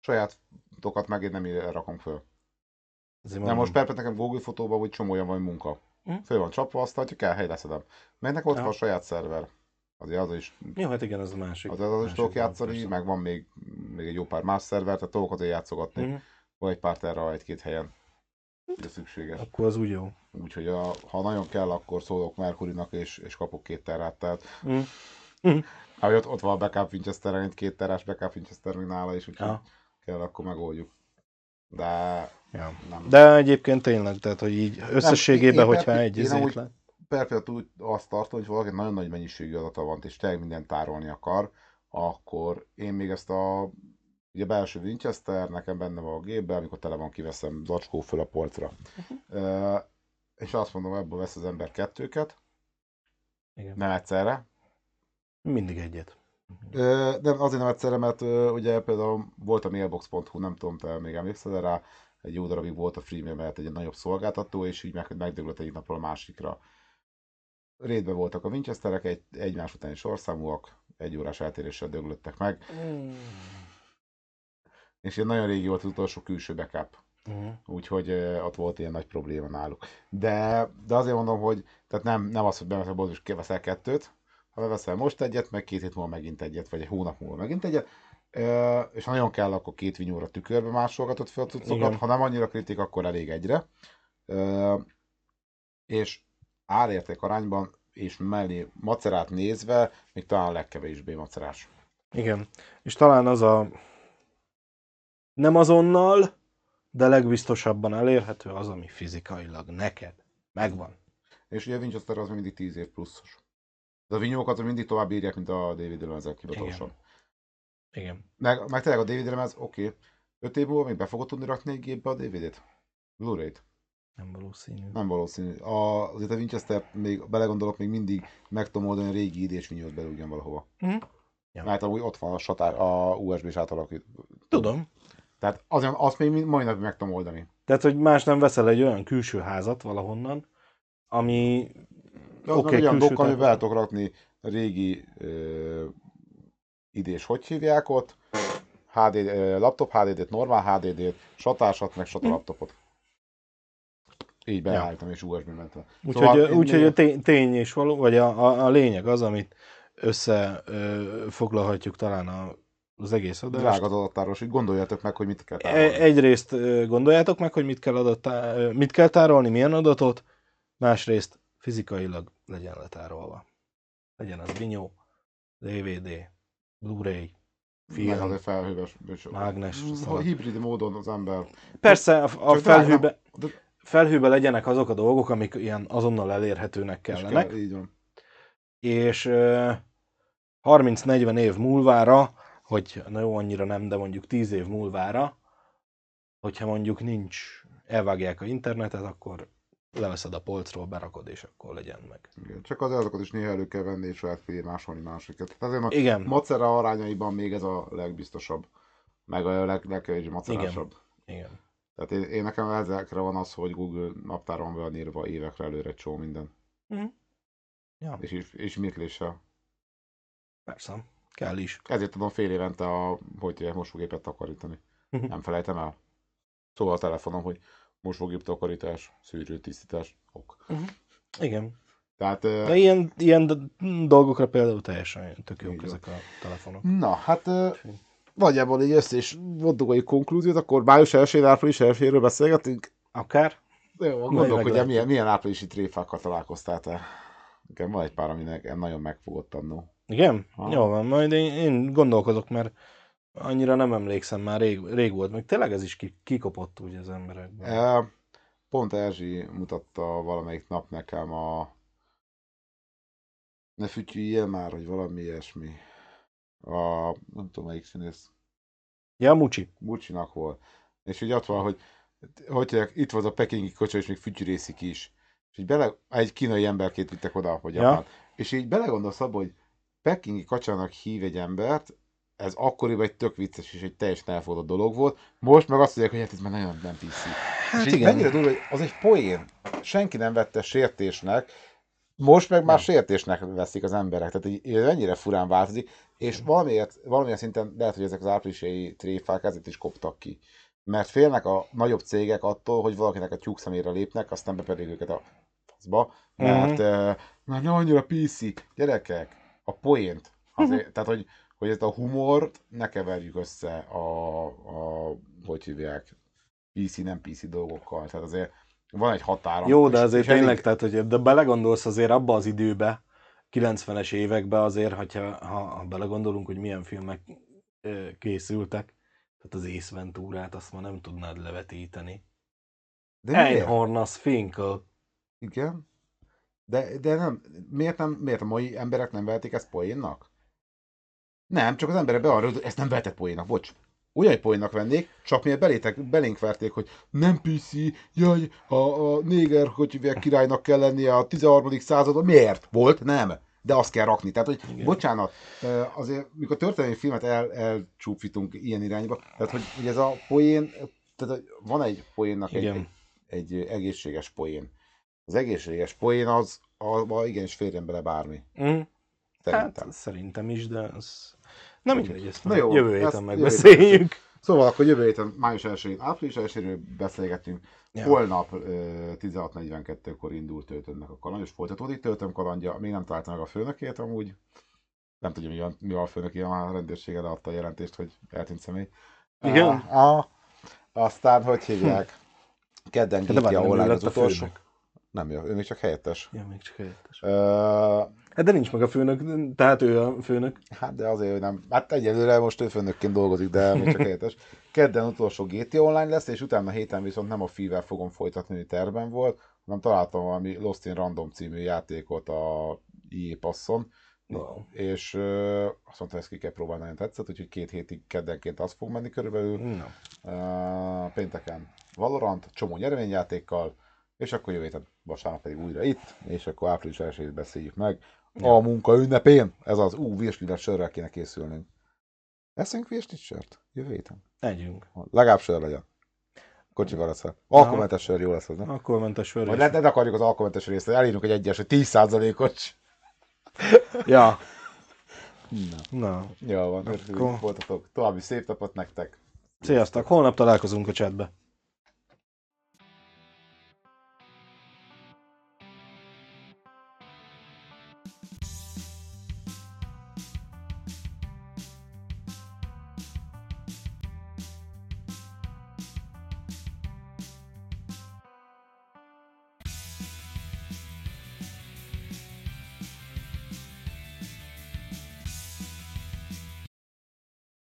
Saját tokat meg én nem rakom föl. De most perpet nekem Google fotóban úgy csomó olyan van munka. Hm? Föl van csapva, aztán, hogyha kell, helyleszedem. Mert nekem ott ja. van a saját szerver. Azért az is... Jó, hát igen, az a másik. Azért az is tudok játszani, persze. Meg van még, még egy jó pár más szerver, tehát tudok azért játszogatni. Mm. Vagy egy pár terra, egy-két helyen. De szükséges. Akkor az úgy jó. Úgyhogy a, ha nagyon kell, akkor szólok Mercurynak és, és kapok két terrát, tehát... Mm. Mm. Hát, ott, ott van a backup Winchester, mint két terrás backup Winchester még nála is, úgyhogy ja. kell, akkor megoldjuk. De... Ja. Nem. De egyébként tényleg, tehát hogy így összességében, nem, én, hogyha én, egy izék le... Perpet úgy azt tartom, hogy valaki nagyon nagy mennyiségű adata van, és tényleg mindent tárolni akar, akkor én még ezt a ugye belső Winchester, nekem benne van a gépben, amikor tele van, kiveszem zacskó föl a polcra. Uh-huh. Uh, és azt mondom, ebből vesz az ember kettőket. Igen. Nem egyszerre. Mindig egyet. Uh, nem, azért nem egyszerre, mert uh, ugye például volt a mailbox pont hu, nem tudom, te még emlékszel rá, egy jó darabig volt a freemium, mert egy nagyobb szolgáltató, és így meg, megdöglött egyik napról a másikra. Rétben voltak a Winchesterek, egy, egymás utáni sorszámúak, egy órás eltéréssel döglöttek meg. Mm. És ilyen nagyon régi volt az utolsó külső backup. Mm. Úgyhogy uh, ott volt ilyen nagy probléma náluk. De, de azért mondom, hogy tehát nem, nem az, hogy beveszel a boltba és veszel kettőt, hanem veszel most egyet, meg két hét múlva megint egyet, vagy egy hónap múlva megint egyet. Uh, és ha nagyon kell, akkor két vinyóra tükörbe másolgatod fel a cuccokat, ha nem annyira kritik, akkor elég egyre. Uh, és árérték arányban és mellé macerát nézve, még talán a legkevésbé macerás. Igen, és talán az a nem azonnal, de legbiztosabban elérhető az, ami fizikailag neked megvan. És ugye a Winchester az mindig tíz év pluszos. De a vinyókat mindig tovább írják, mint a dé vé dé lemezek hivatalosan. Igen. Igen. Meg, meg tényleg a dé vé dé lemez, oké, okay. öt év múlva még be fogod tudni rakni egy gépbe a dé vé dét? Blu-ray-t? Nem valószínű. Nem valószínű. A, azért a Winchester, még belegondolok, még mindig meg tudom oldani a régi idés vinyót belőlem valahova. Mm. Ja. Mert amúgy ott van a, satár, a u es bé-s átalakít. Tudom. Tehát azért azt még majdnem meg tudom oldani. Tehát, hogy más nem veszel egy olyan külső házat valahonnan, ami... De az okay, nem olyan dokkal, amivel tudok rakni régi ö, idés, hogy hívják ott, há dé, ö, laptop há dé dét, normál há dé dét, satásat, meg satalaptopot. Mm. Így beálltam, ja. És u es bé mentem. Úgyhogy szóval úgy, én... a tény és való, vagy a, a, a lényeg az, amit összefoglalhatjuk talán a, az egész adást. Drága az adattáros, így gondoljátok meg, hogy mit kell tárolni. Egyrészt gondoljátok meg, hogy mit kell, adattá... mit kell tárolni, milyen adatot, másrészt fizikailag legyen letárolva. Legyen az vinyó, dé vé dé, Blu-ray, film, meg felhőves, mágnes. A hibrid módon az ember... Persze, a, a felhőbe... De... felhőben legyenek azok a dolgok, amik ilyen azonnal elérhetőnek kellenek. És, kell, és harminc-negyven év múlvára, hogy na jó, annyira nem, de mondjuk tíz év múlvára, hogyha mondjuk nincs, elvágják a internetet, akkor leveszed a polcról, berakod, és akkor legyen meg. Igen, csak az azokat is néha elő kell venni, és lehet fél másolni másiket. Ezért a igen. macera arányaiban még ez a legbiztosabb, meg a leg, legkevésbé macerásabb. Igen. Igen. Tehát én, én nekem ezekre van az, hogy Google naptáron van írva évekre előre egy csomó minden. Mm. Ja. És ismétléssel. Persze, kell is. Ezért tudom fél évente a hogy mosógépet takarítani. Mm-hmm. Nem felejtem el. Szóval a telefonom, hogy mosógép takarítás, szűrőtisztítás, ok. Mm-hmm. Igen. Tehát, de ilyen, ilyen dolgokra például teljesen tök jók ezek a telefonok. Na, hát... Fű. Nagyjából így össze, és mondtuk egy konklúziót, akkor május elsőjén, április elsőjéről beszélgetünk? Akár. Jó, gondolok, hogy milyen, milyen áprilisi tréfákkal találkoztál te. Igen, van egy pár, aminek nagyon megfogott annó. Igen? Ha? Jó van, majd én, én gondolkozok, mert annyira nem emlékszem, már rég, rég volt, meg tényleg ez is kikopott úgy az emberekben. E, pont Erzsi mutatta valamelyik nap nekem a... Ne fütyüljél már, hogy valami ilyesmi. A, nem tudom melyik színész. Ja, Mucsi. Mucsinak volt. És így ott van, hogy, hogy itt van a pekingi kocsa, és még fütyűrészik is. És így bele, egy kínai emberkét vittek oda, hogy ja. És így belegondolsz abba, hogy pekingi kacsának hív egy embert, ez akkoriban egy tök vicces és egy teljesen elfogadott dolog volt. Most meg azt mondják, hogy hát ez már nagyon nem piszi. Hát és igen. Mennyire durva, hogy az egy poén. Senki nem vette sértésnek, most meg már nem. Sértésnek veszik az emberek. Tehát így ennyire furán változik, és valamiért, valamilyen szinten lehet, hogy ezek az áprilisi tréfák ezért is koptak ki. Mert félnek a nagyobb cégek attól, hogy valakinek a tyúk szemére lépnek, aztán bepedik őket a faszba, mert mm-hmm. uh, na, annyira piszi. Gyerekek, a poént. Azért, mm-hmm. Tehát, hogy hogy ezt a humort ne keverjük össze a, a hogy hívják, pé cé, nem pé cé dolgokkal. Tehát azért van egy határa. Jó, de azért tényleg, elég... tehát, hogy de belegondolsz azért abba az időbe, kilencvenes években azért, hogyha, ha, ha belegondolunk, hogy milyen filmek ö, készültek, tehát az Ace Venturát azt ma nem tudnád levetíteni. Einhorn az Finkel. Igen? De, de nem, miért nem, miért a mai emberek nem vehetik ezt poénnak? Nem, csak az emberek bearra, hogy ezt nem vetett poénnak, bocs. Ugyan poénnak vennék, csak miért belétek, belénk verték, hogy nem piszi, jaj, a, a néger, hogy hívják, királynak kell lennie a tizenharmadik században. Miért? Volt? Nem. De azt kell rakni. Tehát, hogy igen. Bocsánat, azért, mikor történelmi filmet el, elcsúfítunk ilyen irányba, tehát, hogy, hogy ez a poén, tehát hogy van egy poénnak egy, egy, egy egészséges poén. Az egészséges poén az, abba igenis férjen bele bármi. Mm. Szerintem. Hát szerintem is, de az... Na mindegy, ezt Na jó, jövő héten megbeszéljük. Szóval akkor jövő héten május elsején, április elsejéről beszélgetünk. Ja. Holnap tizenhat negyvenkettőkor indul Töltönnek a kaland, és folytatódik Töltön kalandja. Még nem találta meg a főnökét amúgy. Nem tudja, mi a főnöki, a rendőrsége leadta a jelentést, hogy eltűnt személy. Igen? Ah, ah, aztán, hogy hívják? Hm. Kedden nyitja online az utolsó. Nem jó, ő még csak helyettes. Ja, még csak helyettes. Uh, hát de nincs meg a főnök, tehát ő a főnök. Hát de azért, hogy nem. Hát egyelőre most ő főnökként dolgozik, de még csak helyettes. Kedden utolsó gé té á Online lesz, és utána héten viszont nem a Fivel fogom folytatni, terben volt, hanem találtam valami Lost in Random című játékot a i á Passon. No. És uh, azt mondta, hogy ezt ki kell próbálni, nagyon tetszett, úgyhogy két hétig keddenként az fog menni körülbelül. No. Uh, pénteken Valorant, csomó nyereményjátékkal. És akkor jövő héten vasárnap pedig újra itt, és akkor április elsejét beszéljük meg. Ja. A munka ünnepén, ez az ú, virslides sörrel kéne készülnünk. Leszünk virslides sört? Jövő héten? Együnk. Legalább sör legyen. Kocsival leszel. Alkoholmentes sör jó lesz az, nem? Alkoholmentes sör. Vagy ne akarjuk az alkoholmentes részt, elírjuk egy egyes, hogy tíz százalékos. Ja. Na. Na. Jó van, akkor... Voltatok. További szép napot nektek. Sziasztok, holnap találkozunk a chatbe.